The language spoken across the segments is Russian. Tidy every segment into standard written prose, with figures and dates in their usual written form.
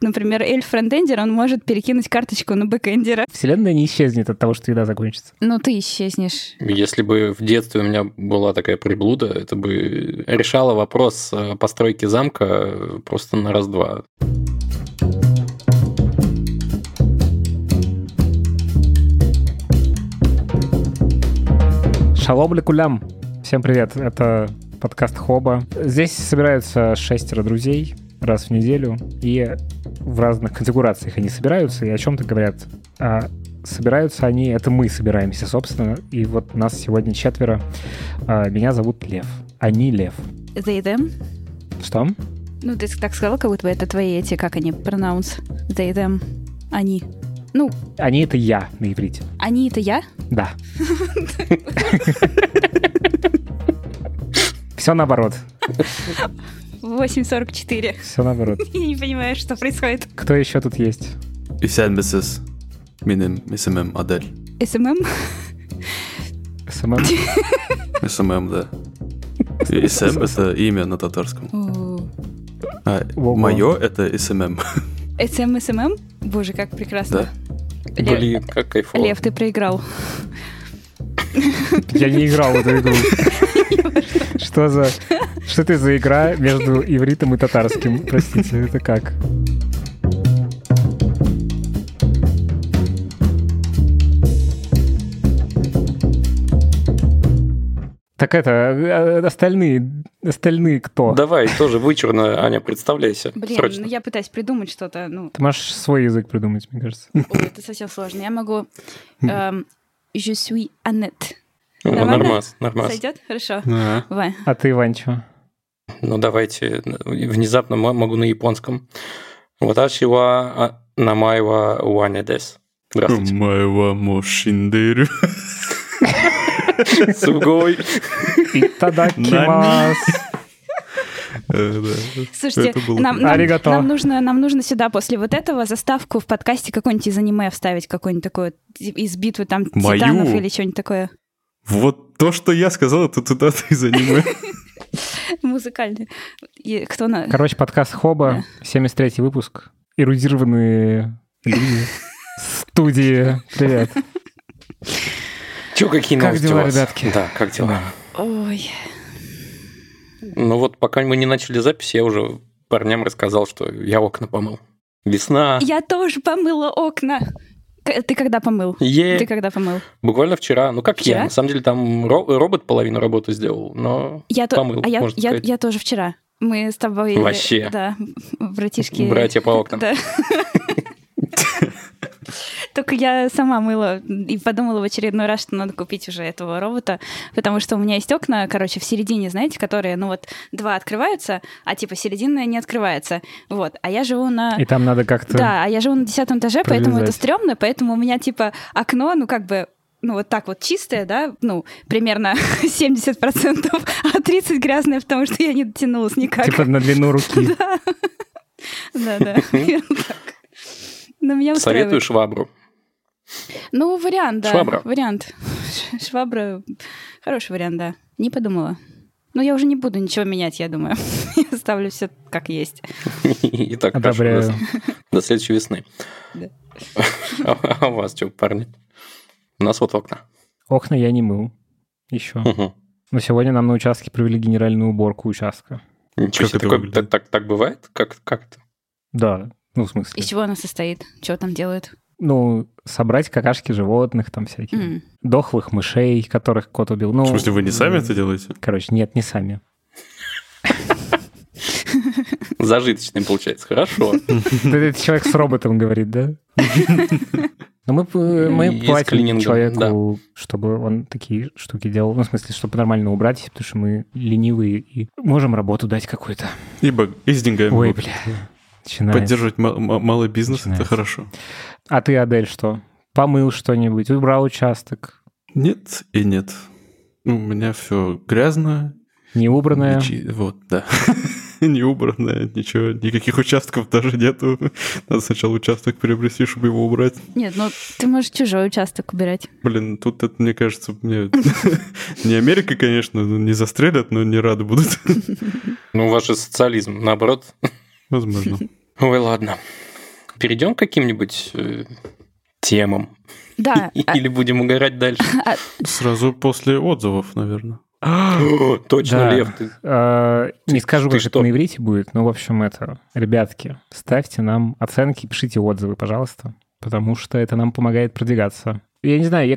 Например, эльф-фронтендер, он может перекинуть карточку на бэкэндера. Вселенная не исчезнет от того, что еда закончится. Ну, ты исчезнешь. Если бы в детстве у меня была такая приблуда, это бы решало вопрос постройки замка просто на раз-два. Шалом лекулям! Всем привет, это подкаст Хоба. Здесь собираются 6 друзей раз в неделю, и в разных конфигурациях они собираются и о чем-то говорят. А собираются они, это мы собираемся, собственно, и вот нас сегодня 4. Меня зовут Лев. Они Лев. They, them. Что? Ну, ты так сказала, как будто бы это твои эти, как они, pronouns. They, them. Они. Ну. Они — это я на иврите. Они — это я? Да. Все наоборот. 8:44. Все наоборот. Я не понимаю, что происходит. Кто еще тут есть? Исем, миссис. Миним, СММ, Адель. СММ? СММ? СММ, да. Исем — это имя на татарском. А мое — это СММ. СМ, СММ? Боже, как прекрасно. Блин, как кайфово. Лев, ты проиграл. Я не играл в эту игру. Что за... Что ты за игра между ивритом и татарским? Простите, это как? Так это, остальные кто? Давай, тоже вычурно, Аня, представляйся. Блин, срочно. Я пытаюсь придумать что-то. Ну. Ты можешь свой язык придумать, мне кажется. Ой, это совсем сложно. Я могу... Je suis Annette. Нормас, нормас. Сойдет? Хорошо. Ага. А ты, Иван, что? Ну, давайте. Внезапно могу на японском. Ваташи ва намай ва уанедес. Здравствуйте. Намай ва мошиндерю. Сугой. Итадакимас. Слушайте, нам нужно сюда после вот этого заставку в подкасте какой-нибудь из аниме вставить, какой-нибудь такой из битвы там титанов или что-нибудь такое. Вот то, что я сказал, это цитата из аниме. Музыкальный. Короче, подкаст Хоба, 73-й выпуск. Эрудированные люди. Студии. Привет. Чё, какие новости у вас? Как дела, ребятки? Да, как дела? Ой... Ну вот, пока мы не начали запись, я уже парням рассказал, что я окна помыл. Весна. Я тоже помыла окна. Ты когда помыл? Ты когда помыл? Буквально вчера. Ну как вчера? Я? На самом деле там робот половину работы сделал, но помыл, я тоже вчера. Мы с тобой... Вообще. Да, братишки. Братья по окнам. Да. Только я сама мыла и подумала в очередной раз, что надо купить уже этого робота, потому что у меня есть окна, короче, в середине, знаете, которые, ну вот, 2 открываются, а типа серединная не открывается, вот. А я живу на... И там надо как-то... Да, а я живу на 10 этаже, пролезать. Поэтому это стрёмно, поэтому у меня типа окно, ну как бы... Ну, вот так вот чистая, да, ну, примерно 70%, а 30% грязная, потому что я не дотянулась никак. Типа на длину руки. Да, примерно так. Советую швабру. Ну, вариант, да. Швабра. Вариант. Швабра. Хороший вариант, да. Не подумала. Но я уже не буду ничего менять, я думаю. Я оставлю все как есть. И так хорошо. До следующей весны. А у вас что, парни? У нас вот окна. Окна я не мыл еще. Но сегодня нам на участке провели генеральную уборку участка. Ничего себе. Так бывает? Как это? Да. Ну, в смысле. Из чего она состоит? Чего там делают? Ну, собрать какашки животных там всякие. Дохлых мышей, которых кот убил. Ну, в смысле, вы не сами это делаете? Короче, нет, не сами. Зажиточный получается, хорошо. Этот человек с роботом говорит, да? Но мы платим человеку, чтобы он такие штуки делал. Ну, в смысле, чтобы нормально убрать, потому что мы ленивые и можем работу дать какую-то. И с деньгами. Ой, бля. Начинается. Поддерживать малый бизнес — это хорошо. А ты, Адель, что? Помыл что-нибудь? Убрал участок? Нет и нет. У меня все грязно. Не убранное. Вот, да. Не убранное, ничего. Никаких участков даже нету. Надо сначала участок приобрести, чтобы его убрать. Нет, ну ты можешь чужой участок убирать. Блин, тут это, мне кажется, мне... Не Америка, конечно, не застрелят, но не рады будут. Ну, ваш социализм, наоборот... Возможно. Ой, ладно. Перейдем к каким-нибудь темам? Да. Или будем угорать дальше? Сразу после отзывов, наверное. Точно, Лев. Не скажу, как это на иврите будет, но, в общем, это... Ребятки, ставьте нам оценки, пишите отзывы, пожалуйста, потому что это нам помогает продвигаться. Я не знаю, я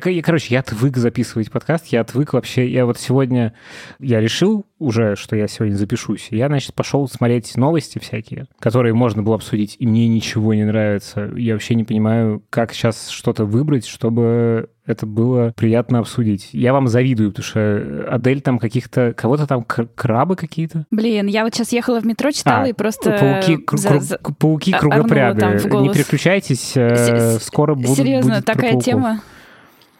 отвык записывать подкаст, я отвык вообще, я решил уже, что я сегодня запишусь, я, значит, пошел смотреть новости всякие, которые можно было обсудить, и мне ничего не нравится, я вообще не понимаю, как сейчас что-то выбрать, чтобы это было приятно обсудить. Я вам завидую, потому что Адель там кого-то там крабы какие-то. Блин, я вот сейчас ехала в метро, читала и просто... Пауки кругопряды. Не переключайтесь, скоро будет про пауков. Серьезно, такая тема.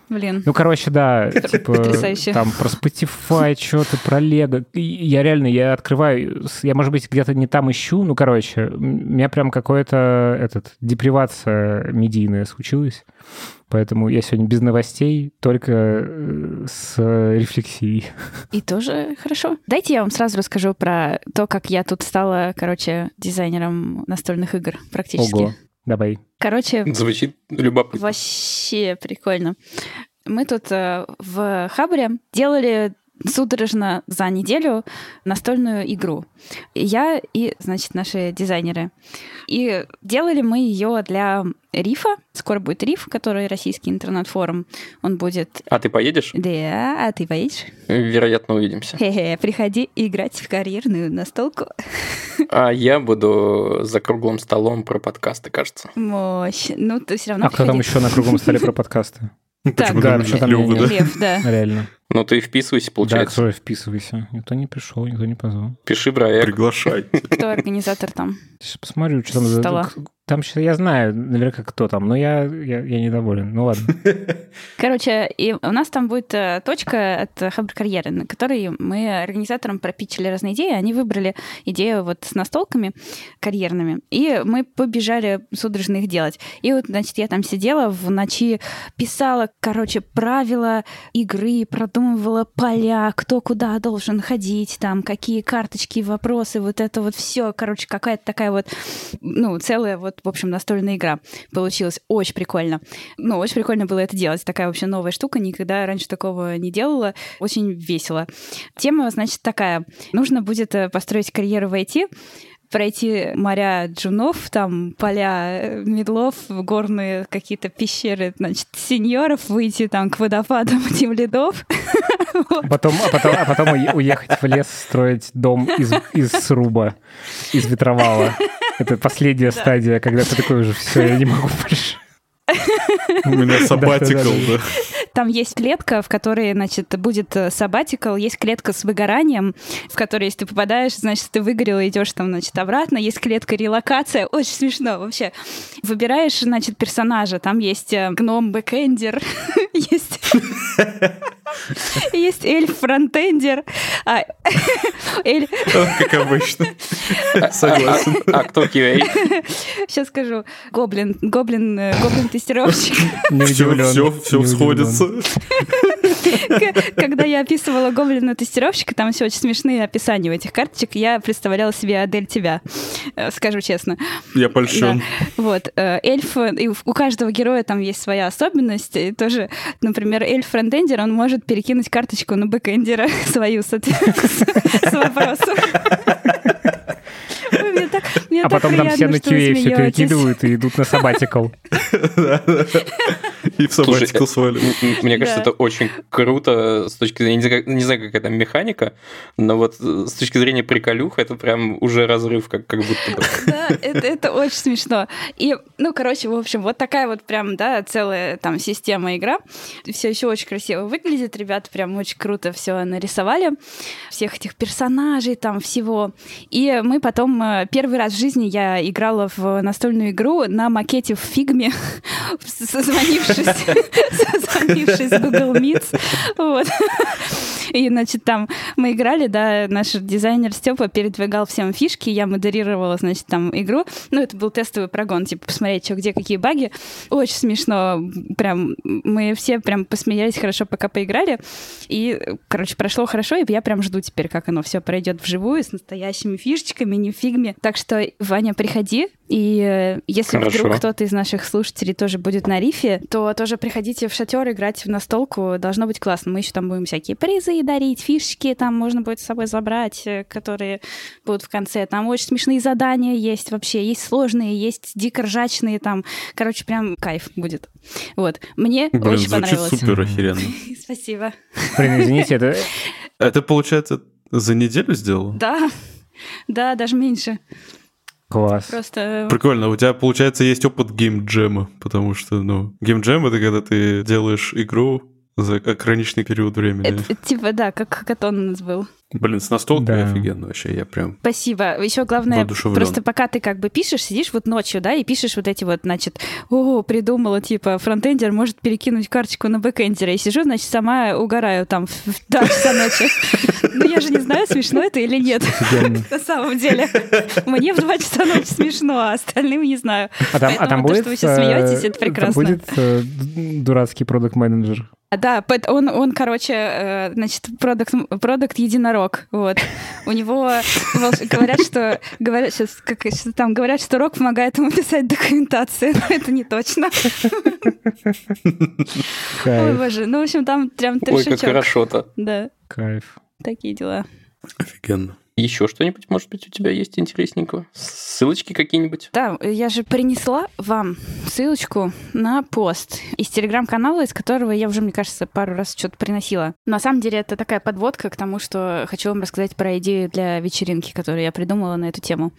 Блин. Ну, короче, да, типа потрясающе. Там про Spotify, что-то, про Lego. Я реально открываю, я, может быть, где-то не там ищу, ну, короче, у меня прям какая-то депривация медийная случилась, поэтому я сегодня без новостей, только с рефлексией. И тоже хорошо. Дайте я вам сразу расскажу про то, как я тут стала, короче, дизайнером настольных игр практически. Ого. Давай. Короче, звучит любопытно. Вообще прикольно. Мы тут в Хабре делали судорожно за неделю настольную игру. Я и, значит, наши дизайнеры. И делали мы ее для РИФа. Скоро будет РИФ, который российский интернет-форум. Он будет... А ты поедешь? Да, а ты поедешь? Вероятно, увидимся. Приходи играть в карьерную настолку. А я буду за круглым столом про подкасты, кажется. Мощь. Ну, ты все равно приходи. Кто там еще на круглом столе про подкасты? Так, да, Лев, да. Реально. Ну, ты вписывайся, получается. Да, который вписывайся. Никто не пришел, никто не позвал. Пиши проект. Приглашай. Кто организатор там? Сейчас посмотрю, что там за... Там сейчас я знаю наверняка, кто там, но я недоволен. Ну, ладно. Короче, и у нас там будет точка от Хабр-карьеры, на которой мы организаторам пропитчили разные идеи. Они выбрали идею вот с настолками карьерными, и мы побежали судорожно их делать. И вот, значит, я там сидела в ночи, писала, короче, правила игры, продумывала поля, кто куда должен ходить, там, какие карточки, вопросы, вот это вот все, короче, какая-то такая вот, ну, целая вот, в общем, настольная игра получилась. Очень прикольно. Ну, очень прикольно было это делать. Такая вообще новая штука, никогда раньше такого не делала. Очень весело. Тема, значит, такая. Нужно будет построить карьеру в IT, пройти моря джунов, там поля медлов, горные какие-то пещеры, значит, сеньоров, выйти там к водопадам тем ледов. А потом уехать в лес, строить дом из сруба, из ветровала. Это последняя стадия, когда ты такой уже, все, я не могу больше. У меня саббатикл, да. Там есть клетка, в которой, значит, будет саббатикл, есть клетка с выгоранием, в которой, если ты попадаешь, значит, ты выгорел и идешь там, значит, обратно. Есть клетка релокация. Очень смешно вообще. Выбираешь, значит, персонажа. Там есть гном-бэкэндер, есть эльф-фронтендер. Как обычно. Согласен. А кто QA? Сейчас скажу. Гоблин-тестировщик. Все сходится. Когда я описывала гоблина-тестировщика, там все очень смешные описания у этих карточек, я представляла себе Адель тебя, скажу честно. Я польщен. Да. Вот. Эльф, и у каждого героя там есть своя особенность, и тоже, например, эльф-фронтендер, он может перекинуть карточку на бэкэндера свою с вопросом. А потом там все на QA все перекидывают и идут на сабатикл. И в сабатикл свали. Мне кажется, это очень круто с точки зрения... Я не знаю, какая там механика, но вот с точки зрения приколюх это прям уже разрыв, как будто бы. Да, это очень смешно. И, ну, короче, в общем, вот такая вот прям, да, целая там система игра. Все еще очень красиво выглядит. Ребята прям очень круто все нарисовали. Всех этих персонажей там всего. И мы потом... Первый раз в жизни я играла в настольную игру на макете в фигме, созвонившись с Google Meets. И, значит, там мы играли, да, наш дизайнер Степа передвигал всем фишки, я модерировала, значит, там игру. Ну, это был тестовый прогон, типа, посмотреть, что где, какие баги. Очень смешно. Прям мы все прям посмеялись хорошо, пока поиграли. И, короче, прошло хорошо, и я прям жду теперь, как оно все пройдет вживую, с настоящими фишечками, не фигми. Так что, Ваня, приходи. И если вдруг кто-то из наших слушателей тоже будет на рифе, то тоже приходите в шатер играть в настолку. Должно быть классно. Мы еще там будем всякие призы дарить, фишечки там можно будет с собой забрать, которые будут в конце. Там очень смешные задания есть вообще. Есть сложные, есть дико ржачные там. Короче, прям кайф будет. Вот. Мне очень понравилось. Звучит супер охеренно. Спасибо. Блин, извините, это... Это, получается, за неделю сделал? Да. Да, даже меньше. Класс. Просто... Прикольно, у тебя, получается, есть опыт геймджема, потому что, ну, геймджем — это когда ты делаешь игру за ограниченный период времени. Это, типа, да, как хакатон у нас был. Блин, с настолкой офигенно вообще, я прям... Спасибо. Еще главное, просто пока ты как бы пишешь, сидишь вот ночью, да, и пишешь вот эти вот, значит, придумала, типа, фронтендер может перекинуть карточку на бэкэндера. И сижу, значит, сама угораю там в 2 часа ночи. Ну, я же не знаю, смешно это или нет. На самом деле. Мне в 2 часа ночи смешно, а остальным не знаю. Поэтому то, что вы все смеетесь, это прекрасно. Там будет дурацкий продакт-менеджер. Да, он, короче, значит, продакт-единорог. Вот. У него говорят, что рок помогает ему писать документацию, но это не точно. Ой, боже. Ну, в общем, там прям трешечок. Ой, как хорошо-то. Да. Кайф. Такие дела. Офигенно. Еще что-нибудь, может быть, у тебя есть интересненького? Ссылочки какие-нибудь? Да, я же принесла вам ссылочку на пост из телеграм-канала, из которого я уже, мне кажется, пару раз что-то приносила. На самом деле, это такая подводка к тому, что хочу вам рассказать про идею для вечеринки, которую я придумала на эту тему.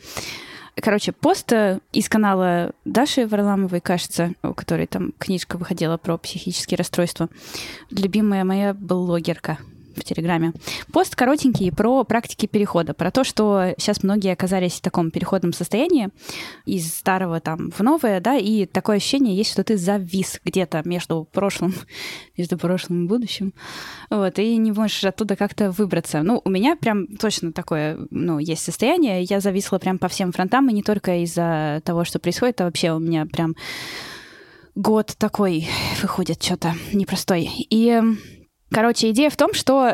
Короче, пост из канала Даши Варламовой, кажется, у которой там книжка выходила про психические расстройства. Любимая моя блогерка в Телеграме. Пост коротенький про практики перехода, про то, что сейчас многие оказались в таком переходном состоянии из старого там в новое, да, и такое ощущение есть, что ты завис где-то между прошлым и будущим, вот, и не можешь оттуда как-то выбраться. Ну, у меня прям точно такое, ну, есть состояние, я зависла прям по всем фронтам, и не только из-за того, что происходит, а вообще у меня прям год такой выходит что-то непростой. И... Короче, идея в том, что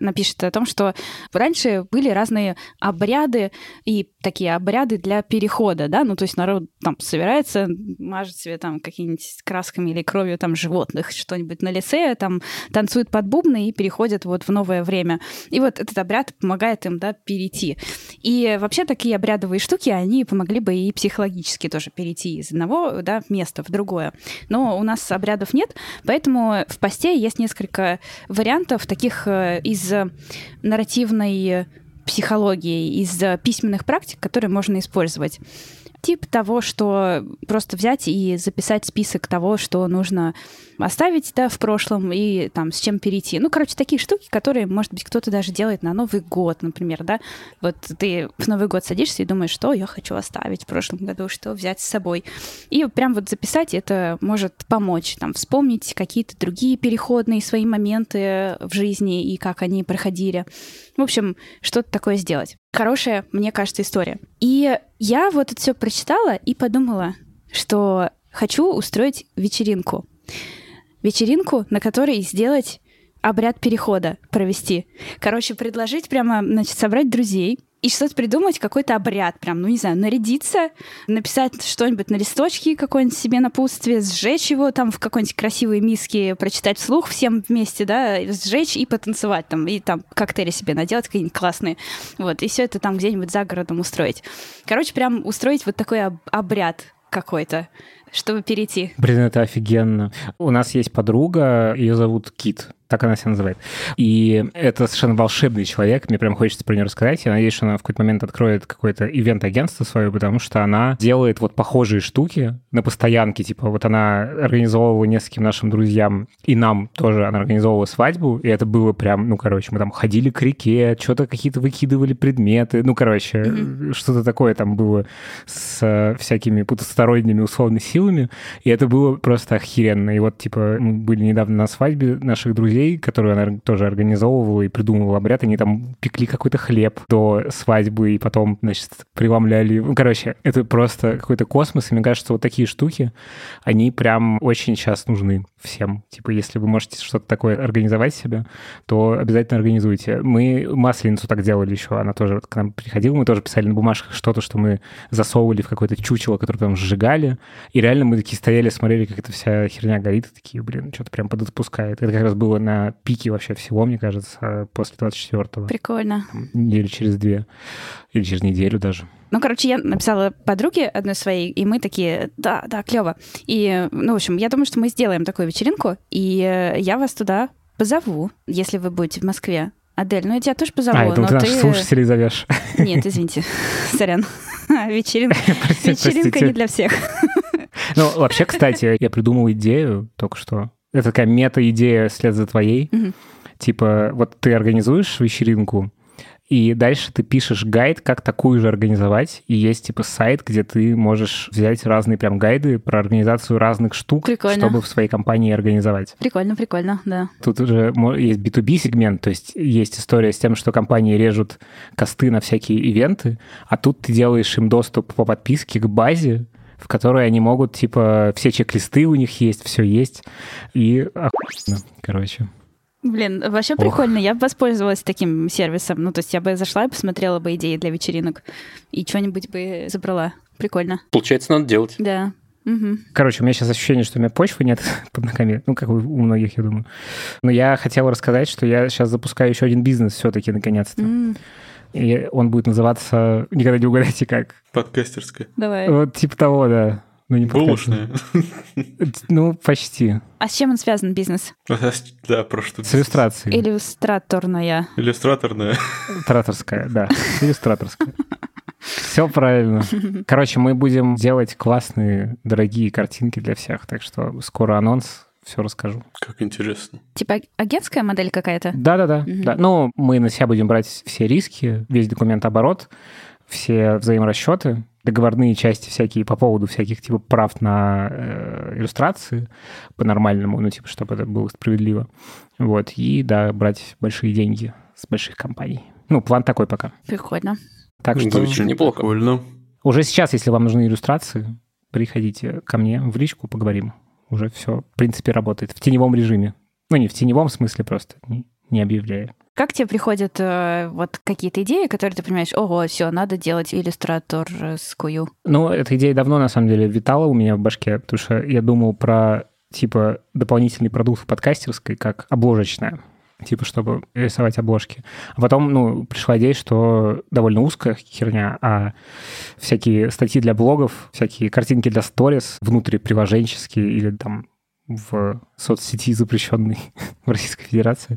напишет о том, что раньше были разные обряды и такие обряды для перехода, да, ну то есть народ там собирается, мажет себе там какими-нибудь красками или кровью там животных, что-нибудь на лице, там танцует под бубны и переходит вот в новое время. И вот этот обряд помогает им, да, перейти. И вообще такие обрядовые штуки, они помогли бы и психологически тоже перейти из одного, да, места в другое. Но у нас обрядов нет, поэтому в посте есть несколько... вариантов таких из нарративной психологии, из письменных практик, которые можно использовать. Тип того, что просто взять и записать список того, что нужно оставить, да, в прошлом и там с чем перейти. Ну, короче, такие штуки, которые, может быть, кто-то даже делает на Новый год, например, да. Вот ты в Новый год садишься и думаешь, что я хочу оставить в прошлом году, что взять с собой. И прям вот записать это может помочь там вспомнить какие-то другие переходные свои моменты в жизни и как они проходили. В общем, что-то такое сделать. Хорошая, мне кажется, история. И я вот это все прочитала и подумала, что хочу устроить вечеринку. Вечеринку, на которой сделать обряд перехода, провести. Короче, предложить прямо, значит, собрать друзей и что-то придумать, какой-то обряд прям, ну, не знаю, нарядиться, написать что-нибудь на листочке какой-нибудь себе напутствие, сжечь его там в какой-нибудь красивой миске, прочитать вслух всем вместе, да, сжечь и потанцевать там, и там коктейли себе наделать какие-нибудь классные, вот, и все это там где-нибудь за городом устроить. Короче, прям устроить вот такой обряд какой-то, чтобы перейти. Блин, это офигенно. У нас есть подруга, ее зовут Кит, так она себя называет. И это совершенно волшебный человек, мне прям хочется про нее рассказать. Я надеюсь, что она в какой-то момент откроет какое-то ивент-агентство свое, потому что она делает вот похожие штуки на постоянке. Типа вот она организовывала нескольким нашим друзьям, и нам тоже она организовывала свадьбу, и это было прям, ну, короче, мы там ходили к реке, что-то какие-то выкидывали предметы, ну, короче, что-то такое там было с всякими потусторонними условными силами. силами, и это было просто охеренно. И вот, типа, мы были недавно на свадьбе наших друзей, которую она тоже организовывала и придумывала обряд, они там пекли какой-то хлеб до свадьбы и потом, значит, преломляли. Короче, это просто какой-то космос, и мне кажется, вот такие штуки, они прям очень сейчас нужны всем. Типа, если вы можете что-то такое организовать себе, то обязательно организуйте. Мы Масленицу так делали еще, она тоже вот к нам приходила, мы тоже писали на бумажках что-то, что мы засовывали в какое-то чучело, которое там сжигали, и реально мы такие стояли, смотрели, как эта вся херня горит, и такие, блин, что-то прям подотпускает. Это как раз было на пике вообще всего, мне кажется, после 24-го. Прикольно. Там, неделю через две, или через неделю даже. Ну, короче, я написала подруге одной своей, и мы такие, да, клево. И, ну, в общем, я думаю, что мы сделаем такую вечеринку, и я вас туда позову, если вы будете в Москве. Адель, ну я тебя тоже позову. Я думаю, но ты наших слушателей зовешь. Нет, извините, сорян. Вечеринка не для всех. Ну, вообще, кстати, я придумал идею только что. Это такая мета-идея вслед за твоей. Типа, вот ты организуешь вечеринку, и дальше ты пишешь гайд, как такую же организовать. И есть, типа, сайт, где ты можешь взять разные прям гайды про организацию разных штук, прикольно, чтобы в своей компании организовать. Прикольно, да. Тут уже есть B2B-сегмент, то есть есть история с тем, что компании режут косты на всякие ивенты, а тут ты делаешь им доступ по подписке к базе, в которой они могут, типа, все чек-листы у них есть, все есть. И охуенно, короче. Блин, вообще прикольно. Я бы воспользовалась таким сервисом. Ну, то есть я бы зашла и посмотрела бы идеи для вечеринок и что-нибудь бы забрала. Прикольно. Получается, надо делать. Да. Угу. Короче, у меня сейчас ощущение, что у меня почвы нет под ногами. Ну, как у многих, я думаю. Но я хотел рассказать, что я сейчас запускаю еще один бизнес все-таки, наконец-то. И он будет называться... Никогда не угадайте, как. Подкастерская. Давай. Вот типа того, да. Ну, не булочная. Ну, почти. А с чем он связан, бизнес? Да, про что? С иллюстрацией. Иллюстраторная. Иллюстраторская, да. Иллюстраторская. Все правильно. Короче, мы будем делать классные, дорогие картинки для всех. Так что скоро анонс. Все расскажу. Как интересно. Типа агентская модель какая-то? Да. Ну, мы на себя будем брать все риски, весь документооборот, все взаиморасчеты, договорные части всякие по поводу всяких типа прав на иллюстрации по-нормальному, ну, типа, чтобы это было справедливо. Вот. И, да, брать большие деньги с больших компаний. Ну, план такой пока. Прикольно. Так что... Неплохо. Прикольно. Уже сейчас, если вам нужны иллюстрации, приходите ко мне в личку, поговорим. Уже все, в принципе, работает в теневом режиме. Ну, не в теневом смысле просто, не объявляя. Как тебе приходят вот какие-то идеи, которые ты понимаешь, ого, все, надо делать иллюстраторскую? Ну, эта идея давно, на самом деле, витала у меня в башке, потому что я думал про, типа, дополнительный продукт в подкастерской, как обложечная, типа, чтобы рисовать обложки. А потом, ну, пришла идея, что довольно узкая херня, а всякие статьи для блогов, всякие картинки для сторис, внутриприложенческие или там... в соцсети, запрещенной в Российской Федерации,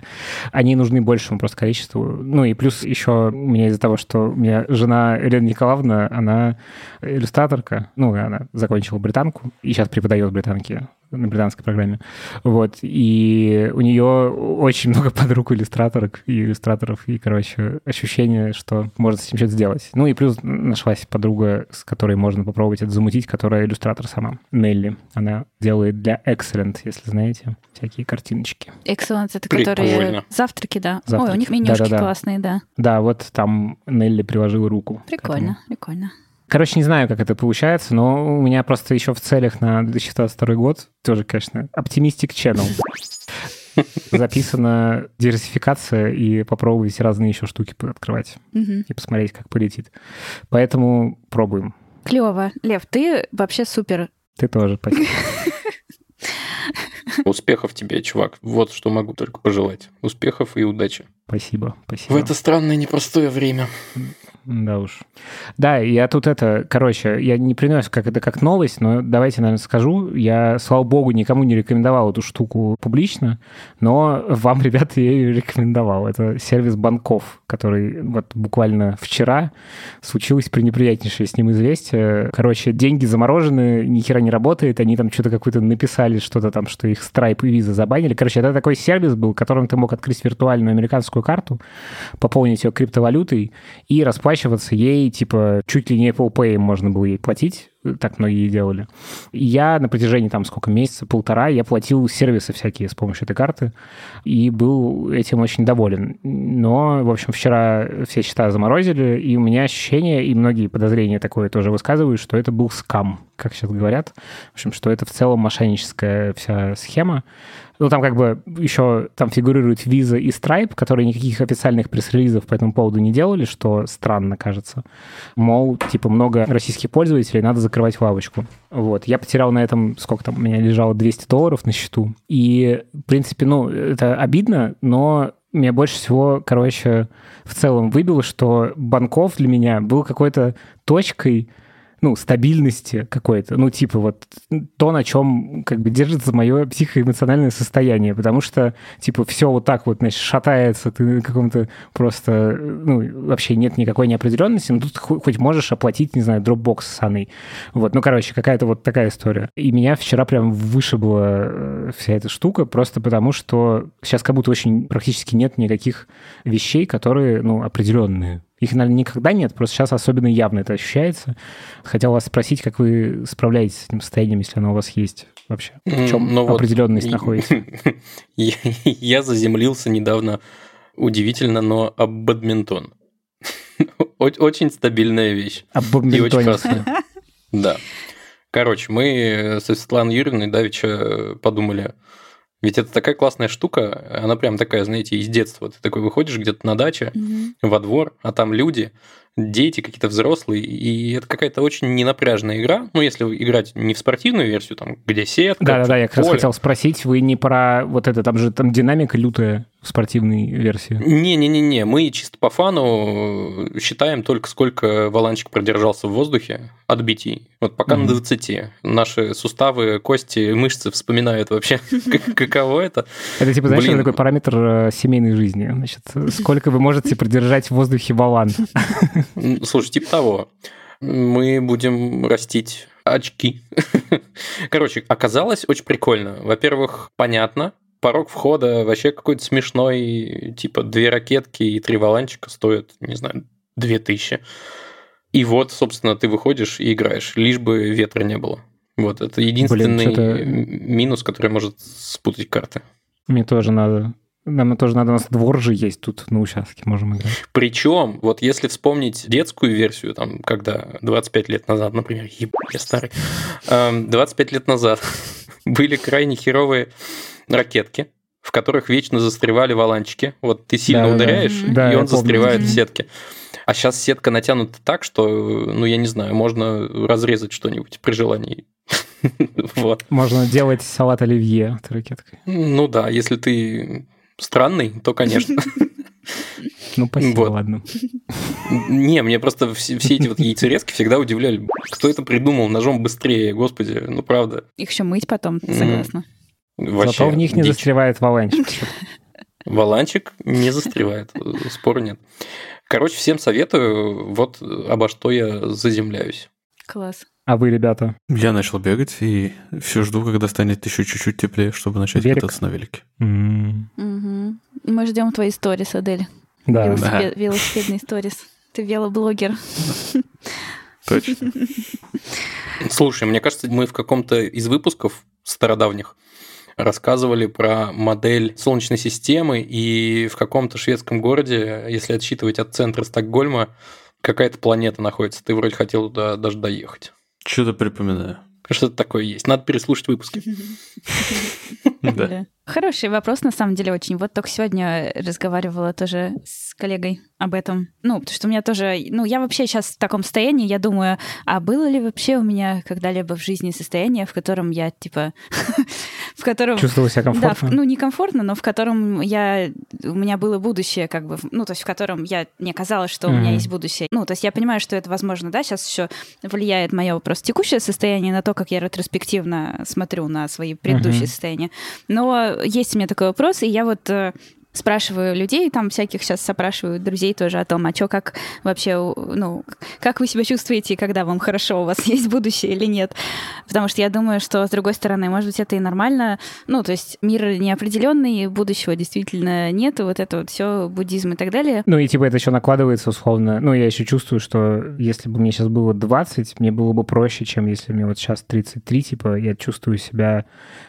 они нужны большему просто количеству. Ну и плюс еще у меня из-за того, что у меня жена Элена Николаевна, она иллюстраторка, ну, она закончила британку и сейчас преподает в британке, на британской программе. Вот. И у нее очень много подруг иллюстраторок и иллюстраторов, и, короче, ощущение, что можно с этим что-то сделать. Ну и плюс нашлась подруга, с которой можно попробовать это замутить, которая иллюстратор сама. Нелли. Она делает для Excellent, если знаете, всякие картиночки. Excellent — это которые завтраки, да? Завтраки. Ой, у них менюшки классные, да. Да, вот там Нелли приложила руку. Прикольно. Короче, не знаю, как это получается, но у меня просто еще в целях на 2022 год, тоже, конечно, Optimistic Channel, записана диверсификация и попробовать разные еще штуки открывать и посмотреть, как полетит. Поэтому пробуем. Клево. Лев, ты вообще супер. Ты тоже, спасибо. Успехов тебе, чувак. Вот что могу только пожелать. Успехов и удачи. Спасибо. В это странное, непростое время. Да уж. Да, я тут я не принес как новость, но давайте, наверное, скажу. Я, слава богу, никому не рекомендовал эту штуку публично, но вам, ребята, я ее рекомендовал. Это сервис банков, который вот буквально вчера случилось пренеприятнейшее с ним известие. Короче, деньги заморожены, ни хера не работает, они там что-то какое-то написали, что-то там, что их Stripe и Visa забанили. Короче, это такой сервис был, которым ты мог открыть виртуальную американскую карту, пополнить ее криптовалютой и расплачиваться ей, типа, чуть ли не Apple Pay можно было ей платить Так многие делали. Я на протяжении там сколько, месяца, полтора, я платил сервисы всякие с помощью этой карты и был этим очень доволен. Но, в общем, вчера все счета заморозили, и у меня ощущение, и многие подозрения такое тоже высказывают, что это был скам, как сейчас говорят. В общем, что это в целом мошенническая вся схема. Ну, там как бы еще там фигурируют Visa и Stripe, которые никаких официальных пресс-релизов по этому поводу не делали, что странно, кажется. Мол, типа, много российских пользователей, надо закрывать лавочку. Вот. Я потерял на этом, сколько там, у меня лежало $200 на счету. И, в принципе, ну, это обидно, но... Меня больше всего, короче, в целом выбило, что Банков для меня был какой-то точкой, ну, стабильности какой-то, ну, типа вот то, на чем как бы держится мое психоэмоциональное состояние, потому что, типа, все вот так вот, значит, шатается, ты на каком-то просто, ну, вообще нет никакой неопределенности, но тут хоть можешь оплатить, не знаю, Dropbox ссаный. Вот, ну, короче, какая-то вот такая история. И меня вчера прям вышибла вся эта штука, просто потому что сейчас как будто очень практически нет никаких вещей, которые, ну, определенные. Их, наверное, никогда нет, просто сейчас особенно явно это ощущается. Хотел вас спросить, как вы справляетесь с этим состоянием, если оно у вас есть вообще? В чем определенность находится? Я заземлился недавно, удивительно, но об бадминтон. Очень стабильная вещь. Об бадминтоне. Да. Короче, мы со Светланой Юрьевной Давича подумали... Ведь это такая классная штука, она прям такая, знаете, из детства. Ты такой выходишь где-то на даче, во двор, а там люди, дети какие-то взрослые, и это какая-то очень ненапряжная игра. Ну, если играть не в спортивную версию, там, где сетка, да-да-да, я как раз хотел спросить, вы не про вот это, там же там динамика лютая в спортивной версии. Не-не-не, мы чисто по фану считаем только, сколько валанчик продержался в воздухе от битий. Вот пока на 20. Наши суставы, кости, мышцы вспоминают вообще, каково это. Это типа, знаешь, такой параметр семейной жизни. Значит, сколько вы можете продержать в воздухе валан. Слушай, типа того. Мы будем растить очки. Короче, оказалось очень прикольно. Во-первых, понятно, порог входа вообще какой-то смешной, типа 2 ракетки и 3 валанчика стоят, не знаю, 2000. И вот, собственно, ты выходишь и играешь, лишь бы ветра не было. Вот, это единственный минус, который может спутать карты. Мне тоже надо... Нам тоже надо, у нас двор же есть тут на участке, можем играть. Причем, вот если вспомнить детскую версию, там, когда 25 лет назад, например, я старый, 25 лет назад были крайне херовые ракетки, в которых вечно застревали валанчики. Вот ты сильно ударяешь, и он застревает в сетке. А сейчас сетка натянута так, что, ну, я не знаю, можно разрезать что-нибудь при желании. Вот. Можно делать салат оливье этой ракеткой. Ну да, если ты странный, то, конечно. Ну, спасибо, ладно. Не, мне просто все эти вот яйцерезки всегда удивляли. Кто это придумал ножом быстрее, господи, ну правда. Их еще мыть потом, согласна. Зато в них не застревает валанчик. Валанчик не застревает, спора нет. Короче, всем советую, вот обо что я заземляюсь. Класс. А вы, ребята? Я начал бегать и все жду, когда станет еще чуть-чуть теплее, чтобы начать кататься на велике. Мы ждем твои сторис, Адель. Да. Велосипедный сторис. Ты велоблогер. Точно. Слушай, мне кажется, мы в каком-то из выпусков стародавних рассказывали про модель Солнечной системы, и в каком-то шведском городе, если отсчитывать от центра Стокгольма, какая-то планета находится. Ты вроде хотел туда даже доехать. Что-то припоминаю. Что-то такое есть. Надо переслушать выпуски. Да. Хороший вопрос, на самом деле, очень. Вот только сегодня разговаривала тоже с коллегой об этом. Ну, потому что у меня тоже... Ну, я вообще сейчас в таком состоянии, я думаю, а было ли вообще у меня когда-либо в жизни состояние, в котором я, типа... в котором... Чувствовала себя комфортно? Да, ну, некомфортно, но в котором я... У меня было будущее, как бы... Ну, то есть в котором я... Мне казалось, что у меня есть будущее. Ну, то есть я понимаю, что это возможно, да, сейчас еще влияет мое просто текущее состояние на то, как я ретроспективно смотрю на свои предыдущие состояния. Но есть у меня такой вопрос, и я вот спрашиваю людей, там всяких сейчас опрашиваю друзей тоже о том, а что, как вообще, ну, как вы себя чувствуете, когда вам хорошо, у вас есть будущее или нет. Потому что я думаю, что, с другой стороны, может быть, это и нормально. Ну, то есть мир неопределенный, будущего действительно нет, и вот это вот все буддизм и так далее. Ну, и типа это еще накладывается условно. Ну, я еще чувствую, что если бы мне сейчас было 20, мне было бы проще, чем если мне вот сейчас 33, типа, я чувствую себя...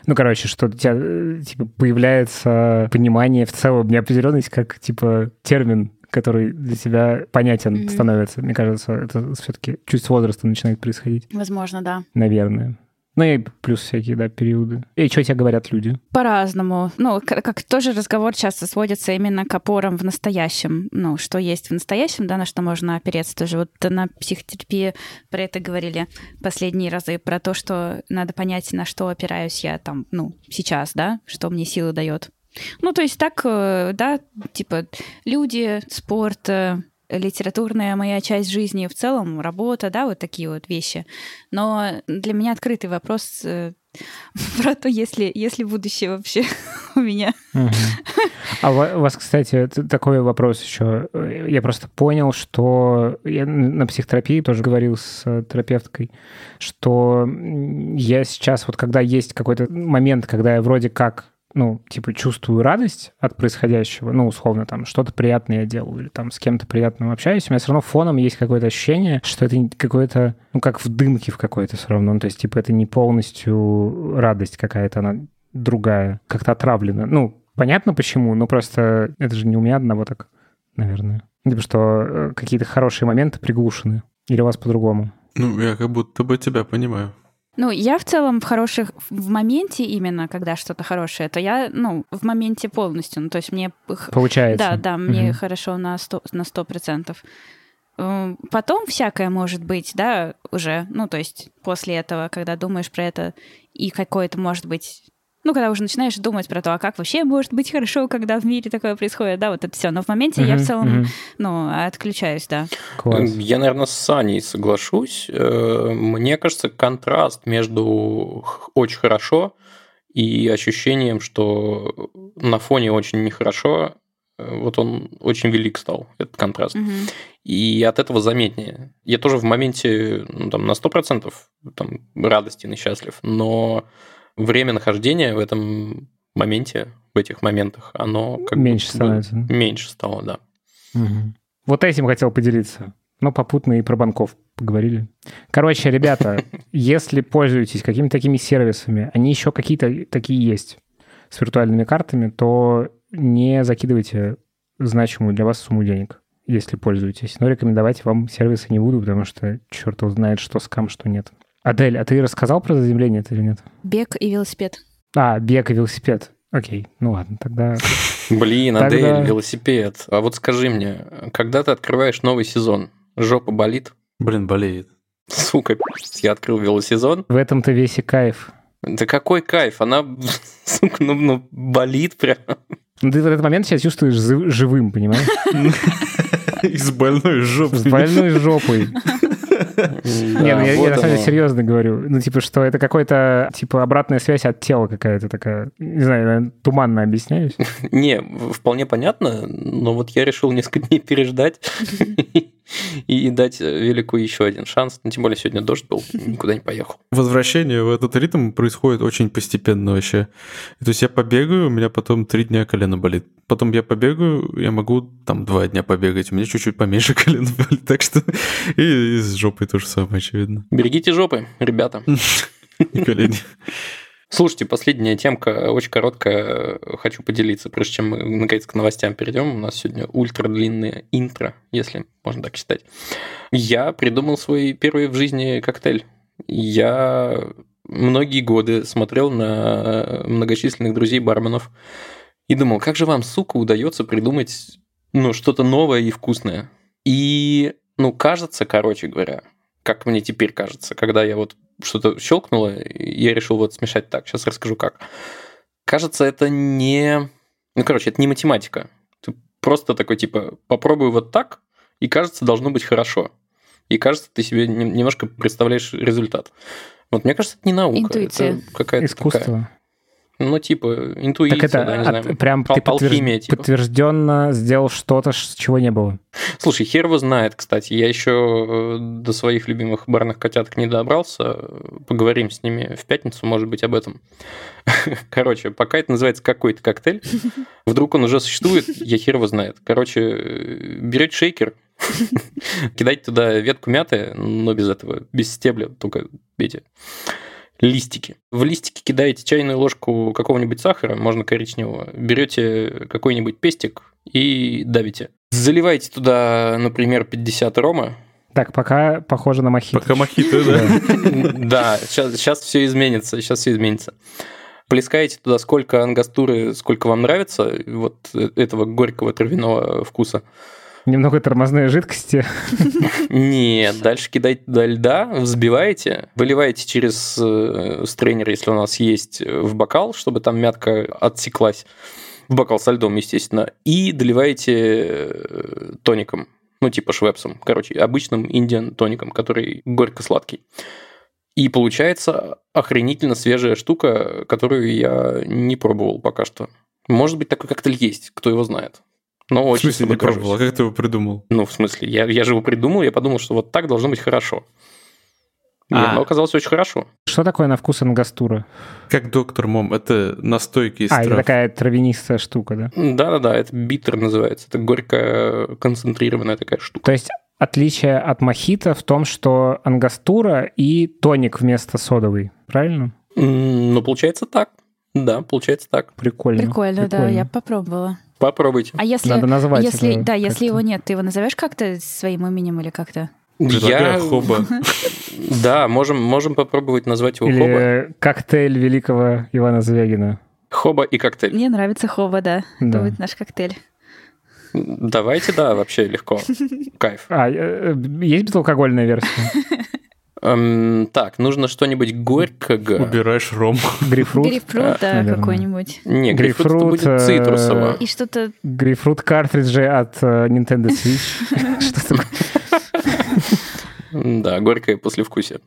Ну, короче, что у тебя, типа, появляется понимание в целом, неопределенность как, типа, термин, который для тебя понятен становится. Мне кажется, это все-таки чуть с возраста начинает происходить. Возможно, да. Наверное. Ну и плюс всякие, да, периоды. И что тебе говорят люди? По-разному. Ну, как тоже разговор часто сводится именно к опорам в настоящем. Ну, что есть в настоящем, да, на что можно опереться тоже. Вот на психотерапии про это говорили последние разы, про то, что надо понять, на что опираюсь я там, ну, сейчас, да, что мне силы дает. Ну, то есть так, да, типа люди, спорт, литературная моя часть жизни в целом, работа, да, вот такие вот вещи. Но для меня открытый вопрос про то, есть ли будущее вообще у меня. А у вас, кстати, такой вопрос еще. Я просто понял, что я на психотерапии тоже говорил с терапевткой, что я сейчас, вот когда есть какой-то момент, когда я вроде как, ну, типа, чувствую радость от происходящего, ну, условно, там, что-то приятное я делаю или там с кем-то приятным общаюсь, у меня все равно фоном есть какое-то ощущение, что это какое-то, ну, как в дымке в какой-то все равно, ну, то есть, типа, это не полностью радость какая-то, она другая, как-то отравлена. Ну, понятно почему, но просто это же не у меня одного так, наверное. Типа, что какие-то хорошие моменты приглушены. Или у вас по-другому? Ну, я как будто бы тебя понимаю. Ну, я в целом в моменте именно, когда что-то хорошее, то я, ну, в моменте полностью, ну, то есть мне... Получается. Да, мне хорошо на 100%. Потом всякое может быть, да, уже, ну, то есть после этого, когда думаешь про это, и какое-то может быть... Ну, когда уже начинаешь думать про то, а как вообще может быть хорошо, когда в мире такое происходит, да, вот это все. Но в моменте я в целом, ну, отключаюсь, да. Класс. Я, наверное, с Аней соглашусь. Мне кажется, контраст между очень хорошо и ощущением, что на фоне очень нехорошо, вот он очень велик стал, этот контраст. И от этого заметнее. Я тоже в моменте, ну, там, на 100% там, радостен и счастлив, но... Время нахождения в этом моменте, в этих моментах, оно как меньше становится. Меньше стало, да. Угу. Вот этим хотел поделиться. Но попутно и про банков поговорили. Короче, ребята, если пользуетесь какими-то такими сервисами, они еще какие-то такие есть с виртуальными картами, то не закидывайте значимую для вас сумму денег, если пользуетесь. Но рекомендовать вам сервисы не буду, потому что черт узнает, что скам, что нет. Адель, а ты рассказал про заземление это или нет? Бег и велосипед. А, бег и велосипед. Окей, ну ладно, тогда... Блин, Адель, велосипед. А вот скажи мне, когда ты открываешь новый сезон, жопа болит? Блин, болеет. Сука, я открыл велосезон. В этом-то весь и кайф. Да какой кайф? Она, сука, ну болит прям. Ну ты в этот момент себя чувствуешь живым, понимаешь? И с больной жопой. С больной жопой. Не, ну я на самом деле серьезно говорю. Ну, типа, что это какой-то, типа, обратная связь от тела какая-то такая. Не знаю, я туманно объясняюсь. Не, вполне понятно, но вот я решил несколько дней переждать и дать велику еще один шанс. Ну, тем более сегодня дождь был, никуда не поехал. Возвращение в этот ритм происходит очень постепенно вообще. То есть я побегаю, у меня потом 3 дня колено болит. Потом я побегаю, я могу там 2 дня побегать, у меня чуть-чуть поменьше колено болит. Так что и с жопой то же самое, очевидно. Берегите жопы, ребята. И колени. Слушайте, последняя темка, очень короткая, хочу поделиться, прежде чем мы, наконец, к новостям перейдем. У нас сегодня ультра длинное интро, если можно так считать. Я придумал свой первый в жизни коктейль. Я многие годы смотрел на многочисленных друзей-барменов и думал, как же вам, сука, удается придумать, ну, что-то новое и вкусное. И, ну, кажется, короче говоря, как мне теперь кажется, когда я вот что-то щелкнуло, и я решил вот смешать так. Сейчас расскажу, как. Кажется, это не... Ну, короче, это не математика. Ты просто такой, типа, попробуй вот так, и кажется, должно быть хорошо. И кажется, ты себе немножко представляешь результат. Вот мне кажется, это не наука. Интуиция. Это какая-то искусство. Такая... Ну, типа, интуиция, так это, да, не знаю. Прям ты алхимия, типа. Подтвержденно сделал что-то, чего не было. Слушай, хер его знает, кстати. Я еще до своих любимых барных котяток не добрался. Поговорим с ними в пятницу, может быть, об этом. Короче, пока это называется какой-то коктейль. Вдруг он уже существует, я хер его знает. Короче, берете шейкер, кидайте туда ветку мяты, но без этого, без стебля, только эти листики. В листики кидаете чайную ложку какого-нибудь сахара, можно коричневого, берете какой-нибудь пестик и давите. Заливаете туда, например, 50 рома. Так, пока похоже на мохито. Пока мохито, да. Да, сейчас все изменится, сейчас все изменится. Плескаете туда сколько ангастуры, сколько вам нравится, вот этого горького травяного вкуса. Немного тормозной жидкости. Нет, дальше кидайте туда льда, взбиваете, выливаете через стрейнер, если у нас есть, в бокал, чтобы там мятка отсеклась. В бокал со льдом, естественно. И доливаете тоником, ну типа швепсом, короче, обычным индиан тоником, который горько-сладкий. И получается охренительно свежая штука, которую я не пробовал пока что. Может быть, такой коктейль есть, кто его знает. Но в смысле не пробовал? А как ты его придумал? Ну, в смысле, я же его придумал, я подумал, что вот так должно быть хорошо. И оно оказалось очень хорошо. Что такое на вкус ангастура? Как доктор Мом, это настойки из трав. Это такая травянистая штука, да? Да-да-да, это биттер называется, это горько-концентрированная такая штука. То есть отличие от мохито в том, что ангастура и тоник вместо содовой, правильно? Ну, получается так. Да, получается так. Прикольно. Прикольно, да, я попробовала. Попробуйте. А если, надо назвать его. Да, если его нет, ты его назовешь как-то своим именем или как-то? Я Хоба. Да, можем попробовать назвать его Хоба. Или коктейль великого Ивана Звягина. Хоба и коктейль. Мне нравится Хоба, да. Это будет наш коктейль. Давайте, да, вообще легко. Кайф. А есть безалкогольная версия? Так, нужно что-нибудь горького. Убираешь ром. Грейпфрут. Грейпфрут, да, какой-нибудь. Не, грейпфрут будет цитрусовый. И что-то... Грейпфрут картриджи от Nintendo Switch. Что такое? Да, горькое послевкусие.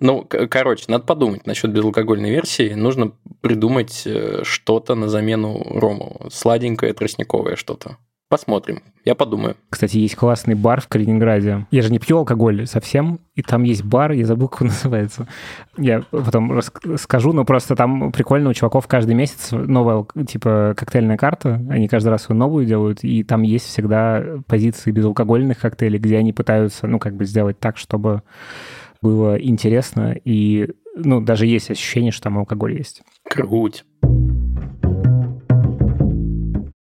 Ну, короче, надо подумать насчет безалкогольной версии. Нужно придумать что-то на замену рому. Сладенькое, тростниковое что-то. Посмотрим, я подумаю. Кстати, есть классный бар в Калининграде. Я же не пью алкоголь совсем, и там есть бар, я забыл, как он называется. Я потом расскажу, но просто там прикольно, у чуваков каждый месяц новая, типа, коктейльная карта, они каждый раз свою новую делают, и там есть всегда позиции безалкогольных коктейлей, где они пытаются, ну, как бы сделать так, чтобы было интересно, и, ну, даже есть ощущение, что там алкоголь есть. Круть.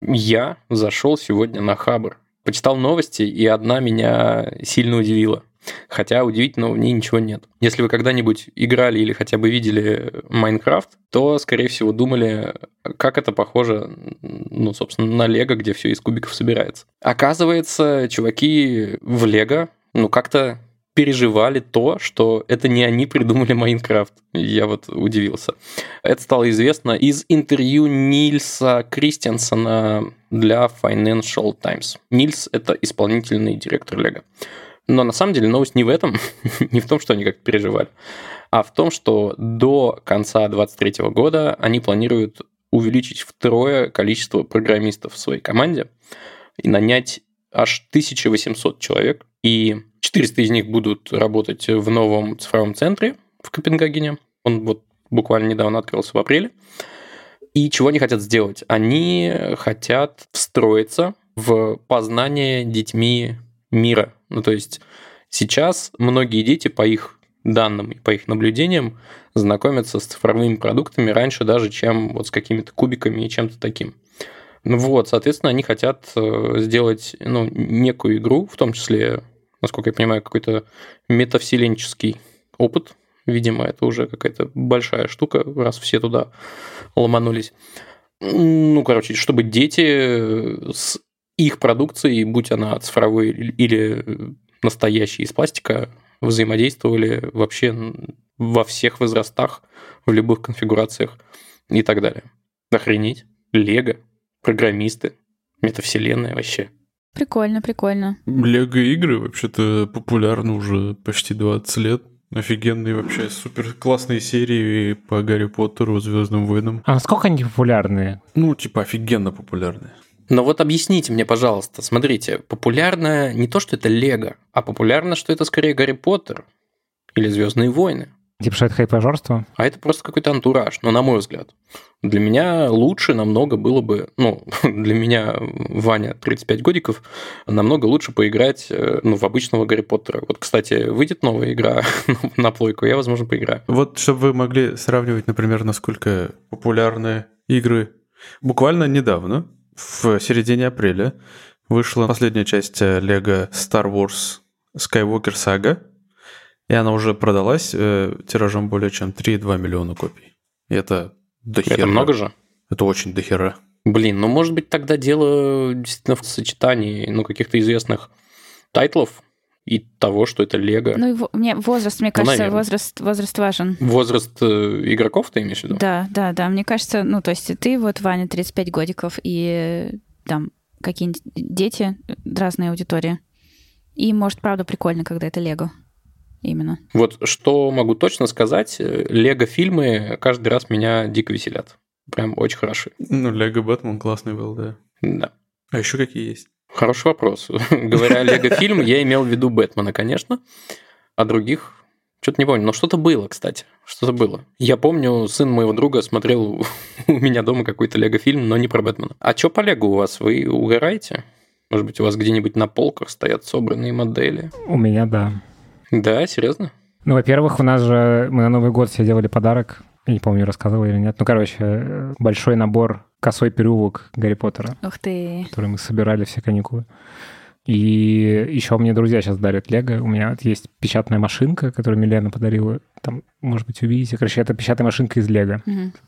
Я зашел сегодня на Хабр, почитал новости, и одна меня сильно удивила. Хотя удивительного в ней ничего нет. Если вы когда-нибудь играли или хотя бы видели Майнкрафт, то, скорее всего, думали, как это похоже, ну, собственно, на Лего, где все из кубиков собирается. Оказывается, чуваки в Лего, ну, как-то переживали то, что это не они придумали Майнкрафт. Я вот удивился. Это стало известно из интервью Нильса Кристиансона для Financial Times. Нильс — это исполнительный директор Лего. Но на самом деле новость не в этом, не в том, что они как-то переживали, а в том, что до конца 2023 года они планируют увеличить втрое количество программистов в своей команде и нанять аж 1800 человек, и 400 из них будут работать в новом цифровом центре в Копенгагене. Он вот буквально недавно открылся в апреле. И чего они хотят сделать? Они хотят встроиться в познание детьми мира. Ну, то есть сейчас многие дети, по их данным и по их наблюдениям, знакомятся с цифровыми продуктами раньше даже, чем вот с какими-то кубиками и чем-то таким. Вот, соответственно, они хотят сделать, ну, некую игру, в том числе, насколько я понимаю, какой-то метавселенческий опыт. Видимо, это уже какая-то большая штука, раз все туда ломанулись. Ну, короче, чтобы дети с их продукцией, будь она цифровой или настоящей из пластика, взаимодействовали вообще во всех возрастах, в любых конфигурациях и так далее. Охренеть. Лего. Программисты, метавселенная вообще. Прикольно, прикольно. Лего-игры вообще-то популярны уже почти 20 лет. Офигенные вообще, супер классные серии по Гарри Поттеру, Звездным войнам. А сколько они популярные? Ну, типа офигенно популярные. Но вот объясните мне, пожалуйста, смотрите, популярно не то, что это Лего, а популярно, что это скорее Гарри Поттер или Звездные войны. Типа, что это хайпажорство? А это просто какой-то антураж, но на мой взгляд. Для меня лучше намного было бы... Ну, для меня, Ваня, 35 годиков, намного лучше поиграть в обычного Гарри Поттера. Вот, кстати, выйдет новая игра на плойку, я, возможно, поиграю. Вот, чтобы вы могли сравнивать, например, насколько популярны игры. Буквально недавно, в середине апреля, вышла последняя часть Lego Star Wars Skywalker Saga. И она уже продалась тиражом более чем 3,2 миллиона копий. И это дохера. Это много же? Это очень дохера. Блин, ну может быть тогда дело действительно в сочетании каких-то известных тайтлов и того, что это Лего. Возраст важен. Возраст игроков ты имеешь в виду? Да. Мне кажется, то есть ты вот, Ваня, 35 годиков, и там какие-нибудь дети, разные аудитории. И может, правда, прикольно, когда это Лего. Именно. Вот что могу точно сказать, Лего-фильмы каждый раз меня дико веселят. Прям очень хороши. Лего Бэтмен классный был, да. Да. А еще какие есть? Хороший вопрос. Говоря о Лего-фильм, я имел в виду Бэтмена, конечно, а других что-то не помню. Но что-то было, кстати. Что-то было. Я помню, сын моего друга смотрел у меня дома какой-то Лего-фильм, но не про Бэтмена. А что по Лего у вас? Вы угораете? Может быть, у вас где-нибудь на полках стоят собранные модели? У меня, да. Да, серьезно? Во-первых, у нас же мы на Новый год все делали подарок. Я не помню, рассказывал или нет. Большой набор «Косой переулок» Гарри Поттера. Ух ты! Который мы собирали все каникулы. И еще мне друзья сейчас дарят Лего. У меня вот есть печатная машинка, которую Милена подарила. Там, может быть, увидите. Это печатная машинка из Лего,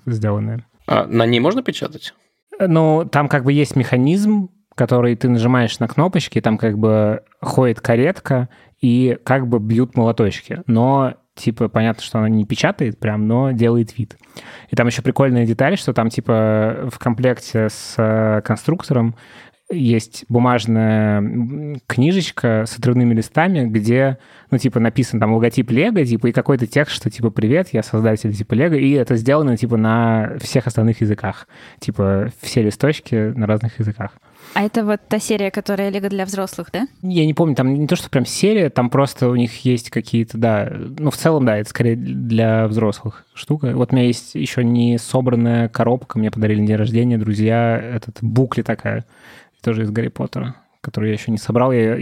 сделанная. А на ней можно печатать? Там есть механизм, который ты нажимаешь на кнопочки, там ходит каретка, и бьют молоточки. Но, понятно, что она не печатает прям, но делает вид. И там еще прикольная деталь, что там, в комплекте с конструктором есть бумажная книжечка с отрывными листами, где, написан там логотип Лего, и какой-то текст, что, «Привет, я создатель, Лего», и это сделано, на всех остальных языках. Все листочки на разных языках. А это вот та серия, которая Лего для взрослых, да? Я не помню, там не то, что прям серия, там просто у них есть какие-то, да... в целом, да, это скорее для взрослых штука. Вот у меня есть еще не собранная коробка, мне подарили на день рождения друзья, букли такая, тоже из Гарри Поттера, которую я еще не собрал, я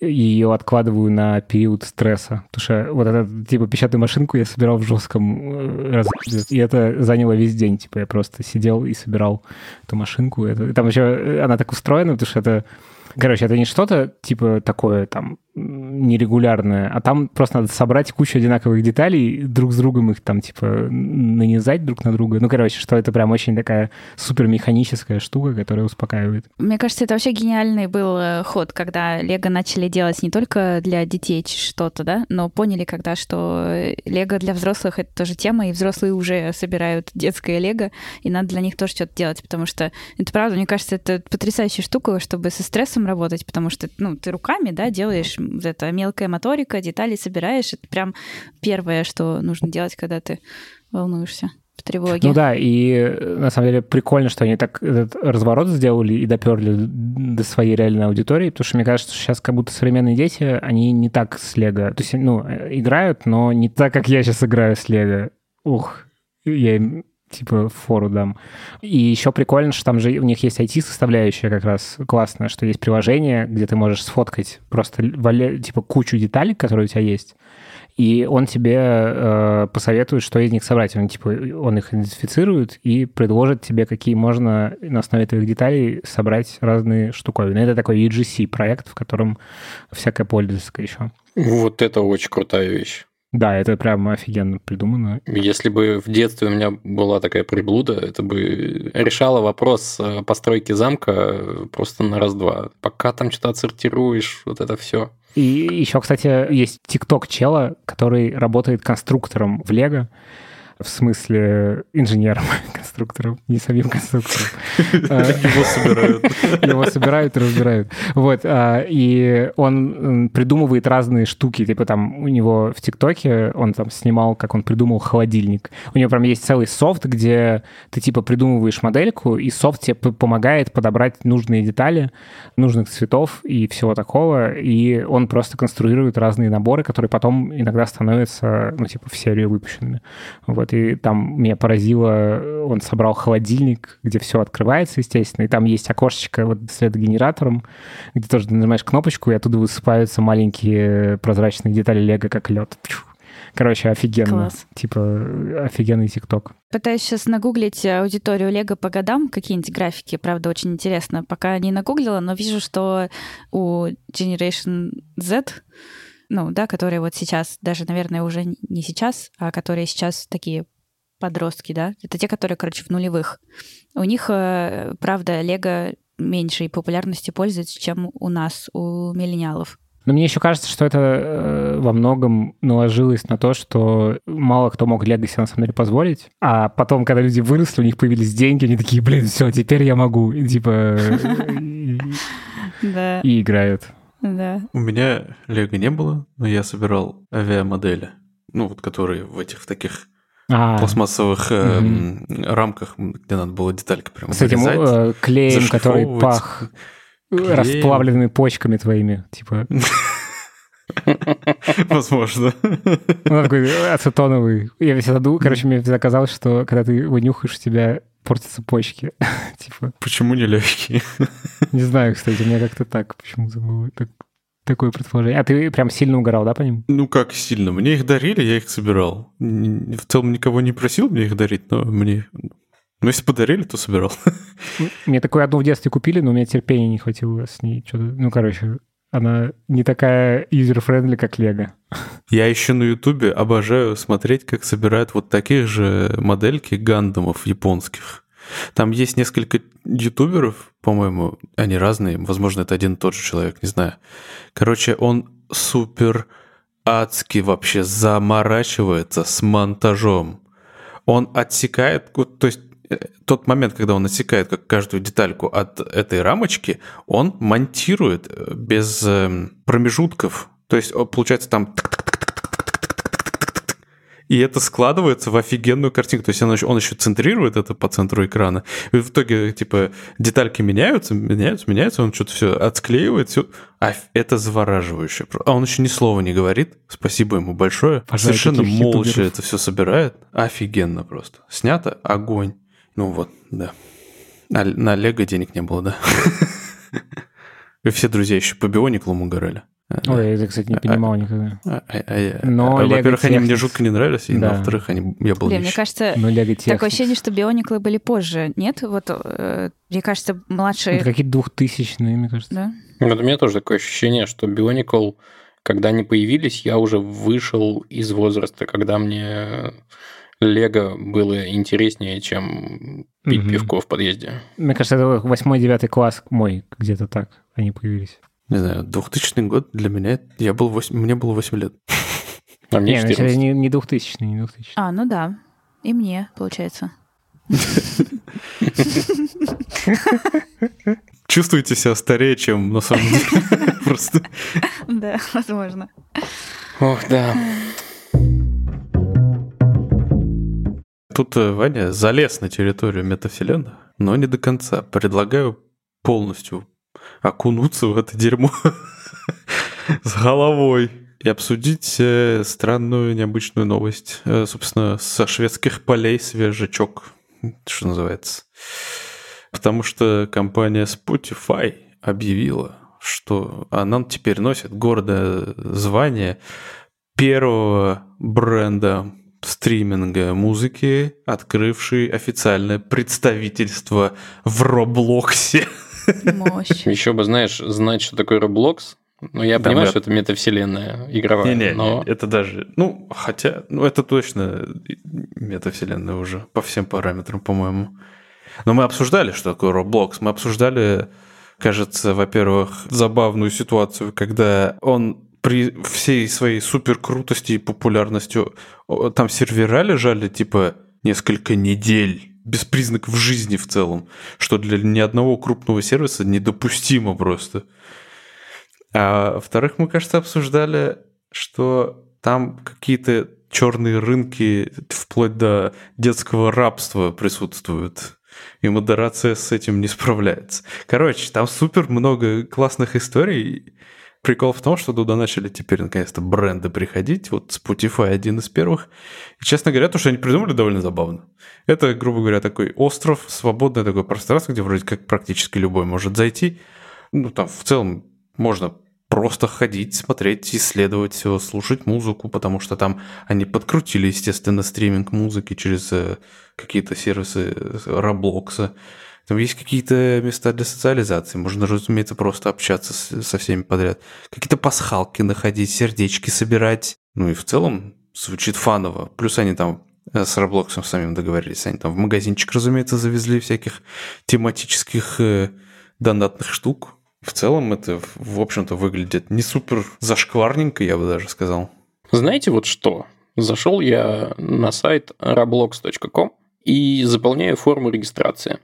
ее откладываю на период стресса, потому что вот эту, печатную машинку я собирал в жестком разрезе, и это заняло весь день, я просто сидел и собирал эту машинку, и там еще она так устроена, потому что это, это не что-то, такое там нерегулярное, а там просто надо собрать кучу одинаковых деталей, друг с другом их там, нанизать друг на друга. Что это прям очень такая супермеханическая штука, которая успокаивает. Мне кажется, это вообще гениальный был ход, когда Лего начали делать не только для детей что-то, да, но поняли, что Лего для взрослых — это тоже тема, и взрослые уже собирают детское Лего, и надо для них тоже что-то делать, потому что это правда, мне кажется, это потрясающая штука, чтобы со стрессом работать, потому что, ты руками, да, делаешь это мелкая моторика, детали собираешь. Это прям первое, что нужно делать, когда ты волнуешься в тревоге. И на самом деле прикольно, что они так этот разворот сделали и доперли до своей реальной аудитории, потому что мне кажется, что сейчас как будто современные дети, они не так с Лего. То есть, играют, но не так, как я сейчас играю с Лего. Ух, я им фору дам. И еще прикольно, что там же у них есть IT-составляющая как раз классная, что есть приложение, где ты можешь сфоткать просто кучу деталей, которые у тебя есть, и он тебе посоветует, что из них собрать. Он их идентифицирует и предложит тебе, какие можно на основе твоих деталей собрать разные штуковины. Это такой UGC-проект, в котором всякое пользовательское еще. Вот это очень крутая вещь. Да, это прям офигенно придумано. Если бы в детстве у меня была такая приблуда, это бы решало вопрос постройки замка просто на раз-два. Пока там что-то отсортируешь, вот это все. И еще, кстати, есть TikTok-чела, который работает конструктором в Лего, в смысле инженером конструктором. конструктором, не самим конструктором. Его собирают. Его собирают и разбирают. Вот. И он придумывает разные штуки. Типа там у него в ТикТоке он там снимал, как он придумал холодильник. У него прям есть целый софт, где ты типа придумываешь модельку, и софт тебе помогает подобрать нужные детали, нужных цветов и всего такого. И он просто конструирует разные наборы, которые потом иногда становятся, ну, типа, в серию выпущенными. Вот. И там меня поразило, он собрал холодильник, где все открывается, естественно, и там есть окошечко вот с LED-генератором, где тоже нажимаешь кнопочку, и оттуда высыпаются маленькие прозрачные детали Лего, как лед. Короче, офигенно. Класс. Типа, офигенный ТикТок. Пытаюсь сейчас нагуглить аудиторию Лего по годам, какие-нибудь графики, правда, очень интересно. Пока не нагуглила, но вижу, что у Generation Z, ну, да, которые вот сейчас, даже, наверное, уже не сейчас, а которые сейчас такие подростки, да, это те, которые, короче, в нулевых. У них, правда, Лего меньшей популярности пользуется, чем у нас, у миллениалов. Но мне еще кажется, что это во многом наложилось на то, что мало кто мог Лего себе на самом деле позволить. А потом, когда люди выросли, у них появились деньги, они такие, блин, все, теперь я могу. И типа... И играют. У меня Лего не было, но я собирал авиамодели. Ну, вот которые в этих таких... пластмассовых рамках, где надо было детальки прям вырезать. С этим клеем, который пах расплавленными почками твоими, типа. Возможно. Он такой ацетоновый. Я всегда думал, короче, мне всегда казалось, что когда ты его нюхаешь, у тебя портятся почки. Типа. Почему не легкие? Не знаю, кстати, у меня как-то так почему-то было такое предположение. А ты прям сильно угорал, да, по ним? Ну, как сильно? Мне их дарили, я их собирал. В целом никого не просил мне их дарить, но мне... Ну, если подарили, то собирал. Мне такую одну в детстве купили, но у меня терпения не хватило с ней. Ну, короче, она не такая юзер-френдли, как Лего. Я еще на Ютубе обожаю смотреть, как собирают вот таких же модельки гандамов японских. Там есть несколько ютуберов, по-моему, они разные, возможно, это один и тот же человек, не знаю. Короче, он супер адски вообще заморачивается с монтажом. Он отсекает, то есть тот момент, когда он отсекает как каждую детальку от этой рамочки, он монтирует без промежутков. То есть получается там... И это складывается в офигенную картинку. То есть он еще центрирует это по центру экрана. И в итоге, типа, детальки меняются, он что-то все отклеивает. Все. А это завораживающе. А он еще ни слова не говорит. Спасибо ему большое. Пожалуйста, совершенно молча это все собирает. Офигенно просто. Снято огонь. Ну вот, да. На Лего денег не было, да? И все друзья еще по биониклам угорали. Ой, я это, кстати, не понимал никогда. Но во-первых, они мне жутко не нравились, и да. Во-вторых, я был нищий. Мне кажется, такое ощущение, что биониклы были позже, нет? Вот, мне кажется, младшие... Это какие-то 2000-е, мне кажется. Да? Вот у меня тоже такое ощущение, что бионикл, когда они появились, я уже вышел из возраста, когда мне... Лего было интереснее, чем пить пивко в подъезде. Мне кажется, это 8-9 класс мой, где-то так они появились. Не знаю, 2000 год для меня... Мне было 8 лет. А мне 14. Не 2000, не 2000. А, ну да. И мне, получается. Чувствуете себя старее, чем на самом деле? Просто. Да, возможно. Ох, да. Тут Ваня залез на территорию метавселенной, но не до конца. Предлагаю полностью окунуться в это дерьмо с головой и обсудить странную, необычную новость. Собственно, со шведских полей свежачок, что называется. Потому что компания Spotify объявила, что она теперь носит гордое звание первого бренда стриминга музыки, открывший официальное представительство в Роблоксе. Мощь. Еще бы, знать, что такое Roblox. Ну, я понимаю, что это метавселенная игровая. Не, это даже... Ну, хотя... Ну, это точно метавселенная уже по всем параметрам, по-моему. Но мы обсуждали, что такое Roblox. Мы обсуждали, кажется, во-первых, забавную ситуацию, когда он... При всей своей суперкрутости и популярностью там сервера лежали, типа, несколько недель без признаков жизни в целом, что для ни одного крупного сервиса недопустимо просто. А во-вторых, мы, кажется, обсуждали, что там какие-то черные рынки вплоть до детского рабства присутствуют, и модерация с этим не справляется. Короче, там супер много классных историй. Прикол в том, что туда начали теперь наконец-то бренды приходить. Вот Spotify один из первых. И, честно говоря, то, что они придумали, довольно забавно. Это, грубо говоря, такой остров, свободное такое пространство, где вроде как практически любой может зайти. Ну, там в целом можно просто ходить, смотреть, исследовать все, слушать музыку, потому что там они подкрутили, естественно, стриминг музыки через какие-то сервисы Roblox. Там есть какие-то места для социализации. Можно, разумеется, просто общаться со всеми подряд. Какие-то пасхалки находить, сердечки собирать. Ну и в целом звучит фаново. Плюс они там с Роблоксом самим договорились. Они там в магазинчик, разумеется, завезли всяких тематических донатных штук. В целом это, в общем-то, выглядит не супер зашкварненько, я бы даже сказал. Знаете, вот что? Зашел я на сайт roblox.com и заполняю форму регистрации,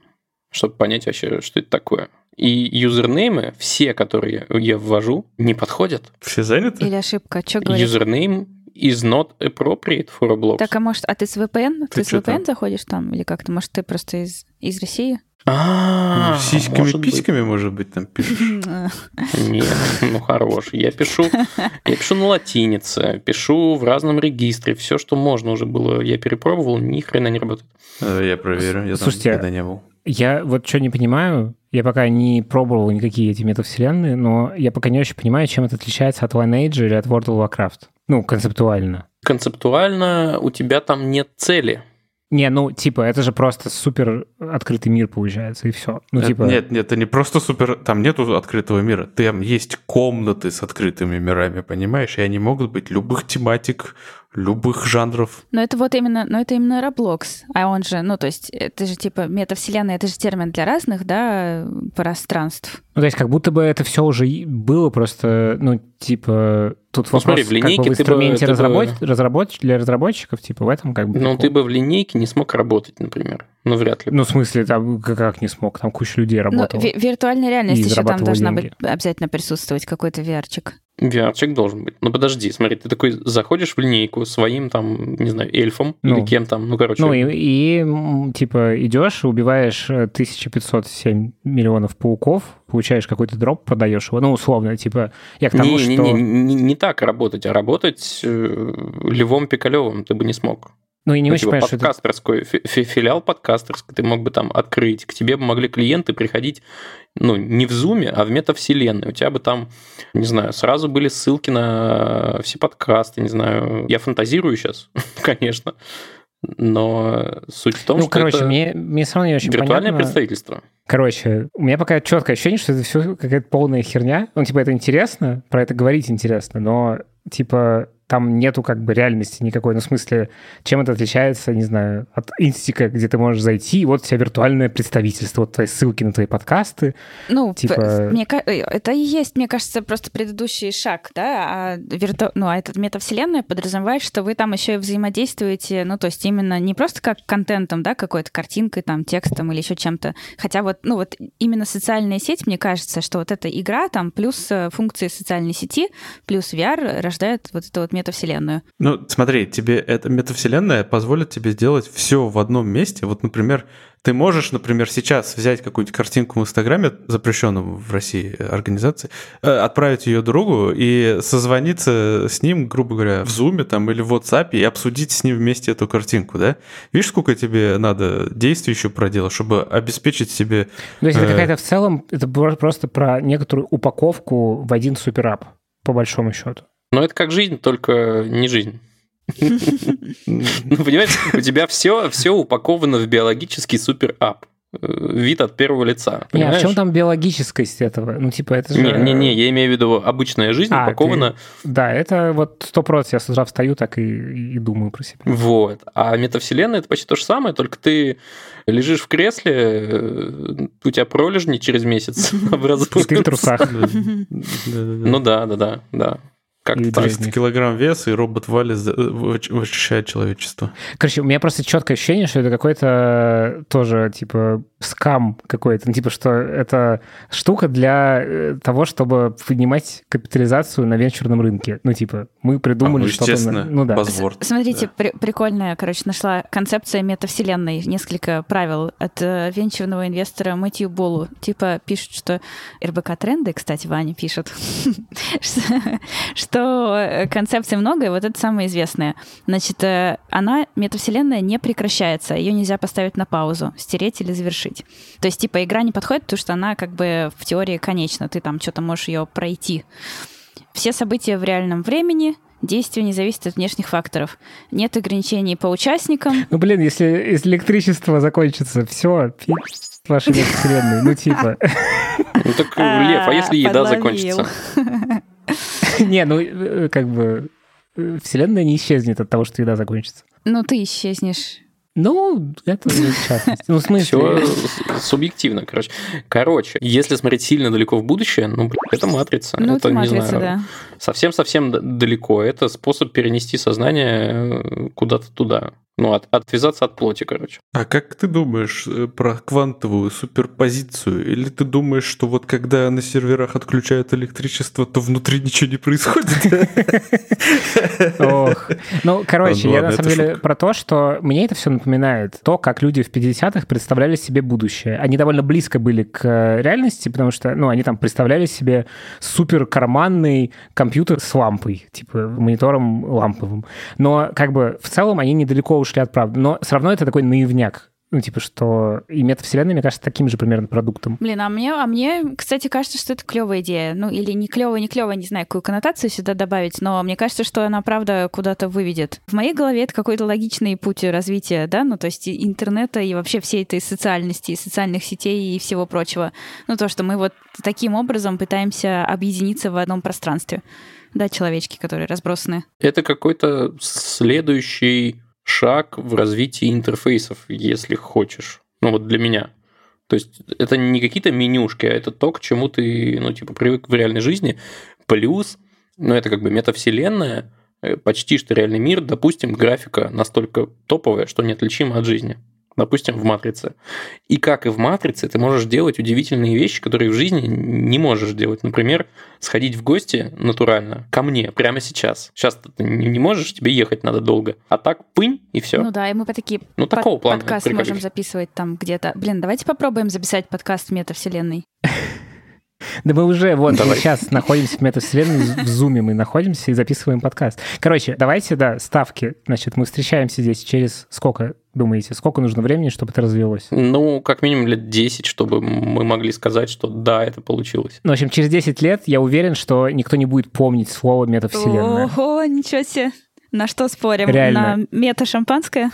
чтобы понять вообще, что это такое. И юзернеймы, все, которые я ввожу, не подходят. Все заняты? Или ошибка? Что говорит? Username is not appropriate for Roblox. Так, а может, а ты с VPN? Ты с VPN там заходишь там? Или как-то, может, ты просто из России? А-а-а, сиськами-письками, может быть, там пишешь? Нет, ну хорош. Я пишу на латинице, пишу в разном регистре. Все, что можно уже было, я перепробовал, ни хрена не работает. Я проверю, я там никогда не был. Я вот что не понимаю, я пока не пробовал никакие эти метавселенные, но я пока не очень понимаю, чем это отличается от Lineage или от World of Warcraft. Ну, концептуально. Концептуально у тебя там нет цели. Не, ну, типа, это же просто супер открытый мир, получается, и все. Ну, типа... Нет, это не просто супер... Там нету открытого мира. Там есть комнаты с открытыми мирами, понимаешь? И они могут быть любых тематик, любых жанров. Но это вот именно... Но это именно Roblox. А он же... Ну, то есть, это же, типа, метавселенная, это же термин для разных, да, пространств. Ну, то есть, как будто бы это все уже было просто, ну, типа... Тут вопрос, смотри, в линейке как бы в инструменте для разработчиков, типа в этом как бы... Ну, ты бы в линейке не смог работать, например. Ну, вряд ли. Ну, в смысле, там как не смог? Там куча людей работала. Ну, виртуальная реальность еще там должна деньги. Быть обязательно присутствовать, какой-то VR-чик. VR-чик должен быть. Ну, подожди, смотри, ты такой заходишь в линейку своим там, не знаю, эльфом или кем там, ну, короче... Ну, и типа идешь, убиваешь 1507 миллионов пауков, получаешь какой-то дроп, продаешь его, ну, условно, типа... Я к тому, что... Не так работать, а работать Львом Пикалевым ты бы не смог. Ну, и не очень понимаешь, подкастерской, что это... филиал подкастерской ты мог бы там открыть. К тебе бы могли клиенты приходить, ну, не в Zoom, а в метавселенной. У тебя бы там, не знаю, сразу были ссылки на все подкасты, не знаю. Я фантазирую сейчас, конечно, но суть в том, что короче, это мне все равно не очень виртуальное понятно. Представительство. Короче, у меня пока четкое ощущение, что это все какая-то полная херня. Ну, типа, это интересно, про это говорить интересно, но, типа... Там нету как бы реальности никакой. Ну, в смысле, чем это отличается, не знаю, от инстика, где ты можешь зайти, и вот у тебя виртуальное представительство, вот твои ссылки на твои подкасты. Ну, типа... это и есть, мне кажется, просто предыдущий шаг, да? А эта метавселенная подразумевает, что вы там еще и взаимодействуете, ну, то есть именно не просто как контентом, да, какой-то картинкой, там, текстом или еще чем-то. Хотя вот, ну, вот именно социальная сеть, мне кажется, что вот эта игра там плюс функции социальной сети, плюс VR рождает вот это вот метавселенную. Ну, смотри, тебе эта метавселенная позволит тебе сделать все в одном месте. Вот, например, ты можешь, например, сейчас взять какую-нибудь картинку в Инстаграме, запрещенном в России организации, отправить ее другу и созвониться с ним, грубо говоря, в Зуме там или в WhatsApp и обсудить с ним вместе эту картинку, да? Видишь, сколько тебе надо действий еще проделать, чтобы обеспечить себе... То есть это какая-то в целом, это просто про некоторую упаковку в один суперап, по большому счету. Но это как жизнь, только не жизнь. Ну, понимаешь, у тебя все упаковано в биологический суперап. Вид от первого лица. А в чем там биологическость этого? Ну, типа, это же... Не, я имею в виду, обычная жизнь упакована... Да, это вот 100%, я с утра встаю так и думаю про себя. Вот. А метавселенная — это почти то же самое, только ты лежишь в кресле, у тебя пролежни через месяц образуются. И ты в трусах. Ну да. Как 300 килограмм веса, и робот Валя очищает человечество. Короче, у меня просто четкое ощущение, что это какой-то тоже, типа, скам какой-то. Ну, типа, что это штука для того, чтобы поднимать капитализацию на венчурном рынке. Ну, типа, мы придумали что-то... Естественно, ну, да. Buzzword. Смотрите, да. Прикольная, короче, нашла концепция метавселенной. Несколько правил от венчурного инвестора Мэтью Болу. Типа, пишут, что... РБК тренды, кстати, Ваня пишет, что концепций много, и вот это самое известное. Значит, она, метавселенная, не прекращается, ее нельзя поставить на паузу, стереть или завершить. То есть, типа, игра не подходит, потому что она как бы в теории конечна, ты там что-то можешь ее пройти. Все события в реальном времени, действие не зависит от внешних факторов. Нет ограничений по участникам. Ну, блин, если электричество закончится, все, ваши метавселенные, ну типа... Ну так, Лев, а если еда закончится? Не, ну, как бы, вселенная не исчезнет от того, что еда закончится. Ну, ты исчезнешь. Ну, это в частности. Ну, в смысле... Все субъективно, короче. Короче, если смотреть сильно далеко в будущее, ну, это матрица. Ну, это матрица, не знаю, да. Совсем-совсем далеко. Это способ перенести сознание куда-то туда. Ну, отвязаться от плоти, короче. А как ты думаешь про квантовую суперпозицию? Или ты думаешь, что вот когда на серверах отключают электричество, то внутри ничего не происходит? Ох. Ну, короче, я на самом деле про то, что мне это все напоминает то, как люди в 50-х представляли себе будущее. Они довольно близко были к реальности, потому что, ну, они там представляли себе суперкарманный компьютер с лампой, типа монитором ламповым. Но как бы в целом они недалеко ушли от правды. Но все равно это такой наивняк. Ну, типа, что и метавселенная, мне кажется, таким же примерно продуктом. Блин, а мне, кстати, кажется, что это клевая идея. Ну, или не клевая, не знаю, какую коннотацию сюда добавить, но мне кажется, что она, правда, куда-то выведет. В моей голове это какой-то логичный путь развития, да, ну, то есть интернета и вообще всей этой социальности, и социальных сетей и всего прочего. Ну, то, что мы вот таким образом пытаемся объединиться в одном пространстве. Да, человечки, которые разбросаны. Это какой-то следующий... шаг в развитии интерфейсов, если хочешь. Ну, вот для меня. То есть это не какие-то менюшки, а это то, к чему ты, ну, типа, привык в реальной жизни. Плюс, ну, это как бы метавселенная, почти что реальный мир. Допустим, графика настолько топовая, что неотличима от жизни. Допустим, в «Матрице». И как и в «Матрице», ты можешь делать удивительные вещи, которые в жизни не можешь делать. Например, сходить в гости натурально ко мне прямо сейчас. Сейчас ты не можешь, тебе ехать надо долго. А так пынь, и все. Ну да, и мы такие такого плана подкаст можем записывать там где-то. Блин, давайте попробуем записать подкаст метавселенной. Да мы уже сейчас находимся в метавселенной, в Зуме мы находимся и записываем подкаст. Короче, давайте, да, ставки. Значит, мы встречаемся здесь через сколько, думаете, сколько нужно времени, чтобы это развилось? Ну, как минимум лет 10, чтобы мы могли сказать, что да, это получилось. Ну, в общем, через 10 лет я уверен, что никто не будет помнить слово метавселенная. Ого, ничего себе. На что спорим? Реально. На мета-шампанское?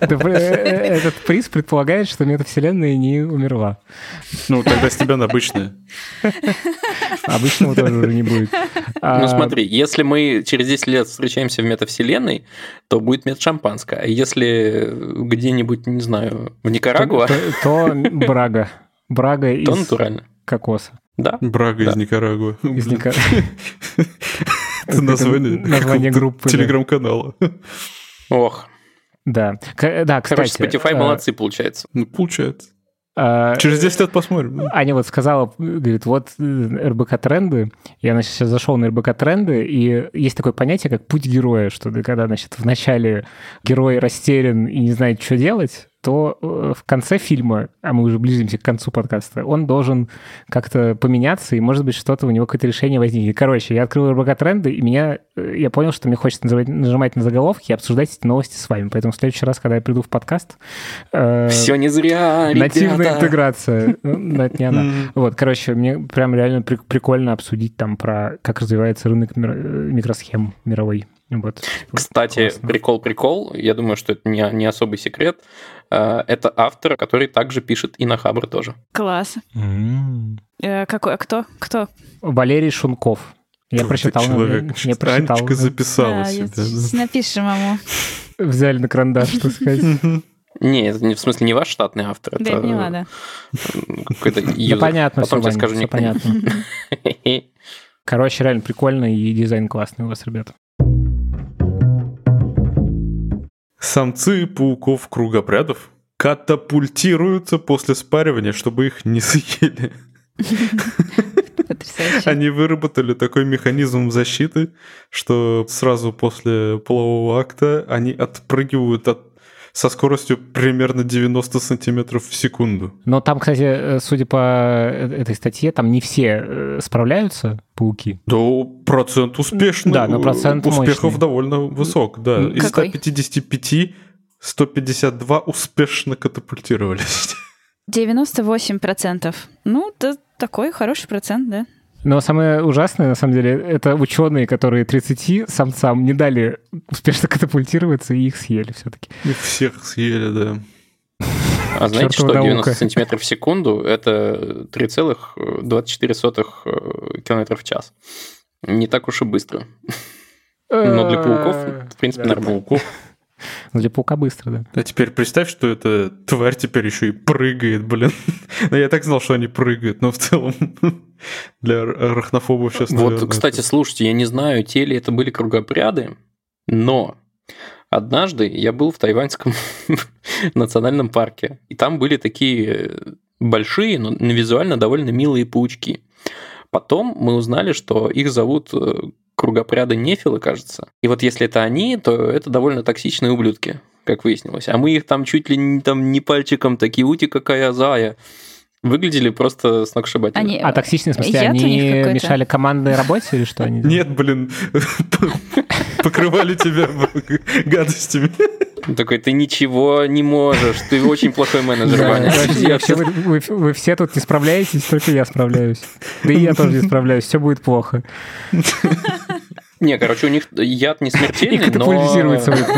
Этот приз предполагает, что метавселенная не умерла. Ну, тогда с тебя на обычное. Обычного тоже уже не будет. Ну, смотри, если мы через 10 лет встречаемся в метавселенной, то будет метшампанское. А если где-нибудь, не знаю, в Никарагуа... То брага. Брага из кокоса. Да. Брага из Никарагуа. Из Никарагуа. Это название группы. Телеграм-канала. Ох. Да. Да, кстати. Короче, Spotify молодцы, получается. Ну, получается. Через 10 лет посмотрим. Аня вот сказала, говорит, вот РБК-тренды. Я, значит, сейчас зашел на РБК-тренды, и есть такое понятие, как путь героя, что ты когда, значит, в начале герой растерян и не знает, что делать, то в конце фильма, а мы уже близимся к концу подкаста, он должен как-то поменяться, и, может быть, что-то у него какое-то решение возникнет. Короче, я открыл РБК-тренды, и я понял, что мне хочется нажимать на заголовки и обсуждать эти новости с вами. Поэтому в следующий раз, когда я приду в подкаст... Все не зря, нативная интеграция. Это не она. Вот, короче, мне прям реально прикольно обсудить там про как развивается рынок микросхем мировой. Вот. Кстати, классно. Прикол. Я думаю, что это не особый секрет. Это автор, который также пишет и на Хабр тоже. Класс. Какой? Кто? Валерий Шунков. Я прочитал. Не прочитал. Анечка записала себя. Напишем ему. Взяли на карандаш, что сказать. Не, это не, в смысле, не ваш штатный автор. Да, это не надо. Да, понятно, потом тебе скажу, не понятно. Короче, реально прикольно, и дизайн классный у вас, ребята. Самцы пауков кругопрядов катапультируются после спаривания, чтобы их не съели. Потрясающе. Они выработали такой механизм защиты, что сразу после полового акта они отпрыгивают со скоростью примерно 90 сантиметров в секунду. Но там, кстати, судя по этой статье, там не все справляются, пауки. Да, процент успешный. Да, но процент успехов мощный. Довольно высок. Да. Из 155 152 успешно катапультировались. 98%. Ну, да, такой хороший процент, да. Но самое ужасное, на самом деле, это ученые, которые 30 самцам не дали успешно катапультироваться, и их съели все-таки. И всех съели, да. А знаете, что 90 сантиметров в секунду – это 3,24 километра в час. Не так уж и быстро. Но для пауков, в принципе, нормально. Ну, для паука быстро, да. А теперь представь, что эта тварь теперь еще и прыгает, блин. Я так знал, что они прыгают, но в целом для арахнофобов сейчас... Вот, кстати, слушайте, я не знаю, те ли это были кругопряды, но однажды я был в тайваньском национальном парке, и там были такие большие, но визуально довольно милые паучки. Потом мы узнали, что их зовут... кругопряды нефилы, кажется. И вот если это они, то это довольно токсичные ублюдки, как выяснилось. А мы их там чуть ли не, там, не пальчиком, такие ути, какая зая. Выглядели просто сногсшибательно. Они... А токсичные, в смысле, они мешали командной работе или что? Они нет, блин, покрывали тебя гадостями. Такой, ты ничего не можешь, ты очень плохой менеджер, Ваня. Вы все тут не справляетесь, только я справляюсь. Да и я тоже не справляюсь, все будет плохо. Не, короче, у них яд не смертельный, но... катапультируется в этот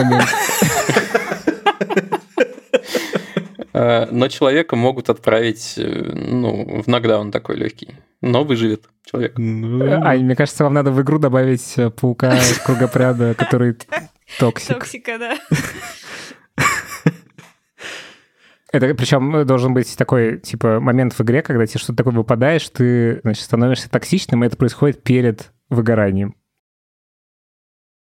момент. Но человека могут отправить, ну, в нокдаун такой легкий. Но выживет человек. Ань, мне кажется, вам надо в игру добавить паука из кругопряда, который токсик. Токсика, да. Это причем должен быть такой, типа, момент в игре, когда тебе что-то такое выпадаешь, ты, значит, становишься токсичным, и это происходит перед выгоранием.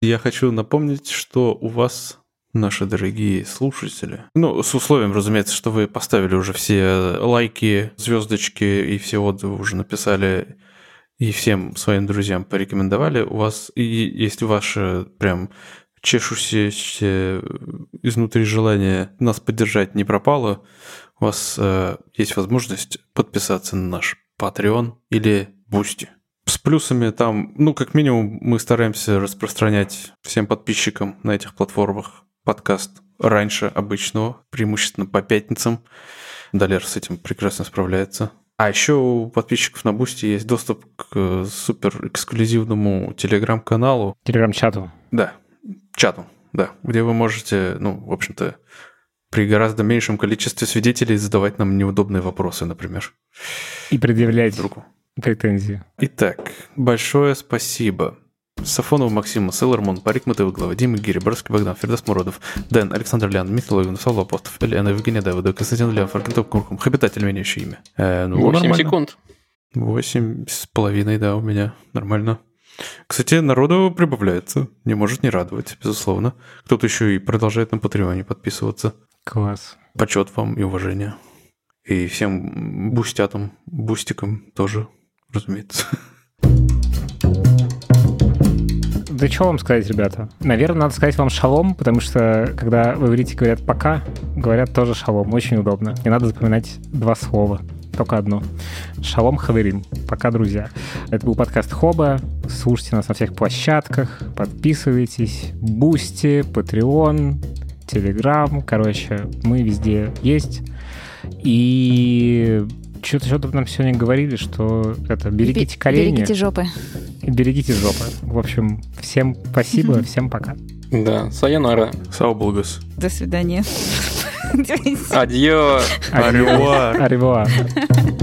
Я хочу напомнить, что у вас, наши дорогие слушатели, ну, с условием, разумеется, что вы поставили уже все лайки, звездочки и все отзывы уже написали, и всем своим друзьям порекомендовали, у вас, и если ваши прям... чешущееся изнутри желание нас поддержать не пропало, у вас есть возможность подписаться на наш Patreon или Бусти. С плюсами там, ну, как минимум, мы стараемся распространять всем подписчикам на этих платформах подкаст раньше обычного, преимущественно по пятницам. Далер с этим прекрасно справляется. А еще у подписчиков на Бусти есть доступ к суперэксклюзивному телеграм-каналу. Телеграм-чату. Да. Чату, да, где вы можете, ну, в общем-то, при гораздо меньшем количестве свидетелей задавать нам неудобные вопросы, например. И предъявлять претензии. Итак, большое спасибо. Сафонов, Максима, Сэлэрмон, Парик, Матывы, Глава, Дима, Гириборский, Богдан, Фердас Муродов, Дэн, Александр Лян, Михаил Логин, Савва Апостов, Элена, Евгения Давыдова, Константин Лян, Фаркентов, Куркум, Хабитатель, меняющий имя. 8 секунд. 8,5, да, у меня. Нормально. Кстати, народу прибавляется. Не может не радовать, безусловно. Кто-то еще и продолжает на Патреоне подписываться. Класс. Почет вам и уважение. И всем бустятам, бустикам тоже, разумеется. Да что вам сказать, ребята? Наверное, надо сказать вам шалом, потому что, когда в иврите говорят «пока», говорят тоже шалом. Очень удобно. Не надо запоминать два слова. Только одно. Шалом хаверим. Пока, друзья. Это был подкаст Хоба. Слушайте нас на всех площадках. Подписывайтесь. Бусти, Патреон, Телеграм. Короче, мы везде есть. И что-то нам сегодня говорили, что это берегите колени. Берегите жопы. Берегите жопы. В общем, всем спасибо, всем пока. Да, сайонара. Саубулгас. До свидания. Адьё. Аревуар.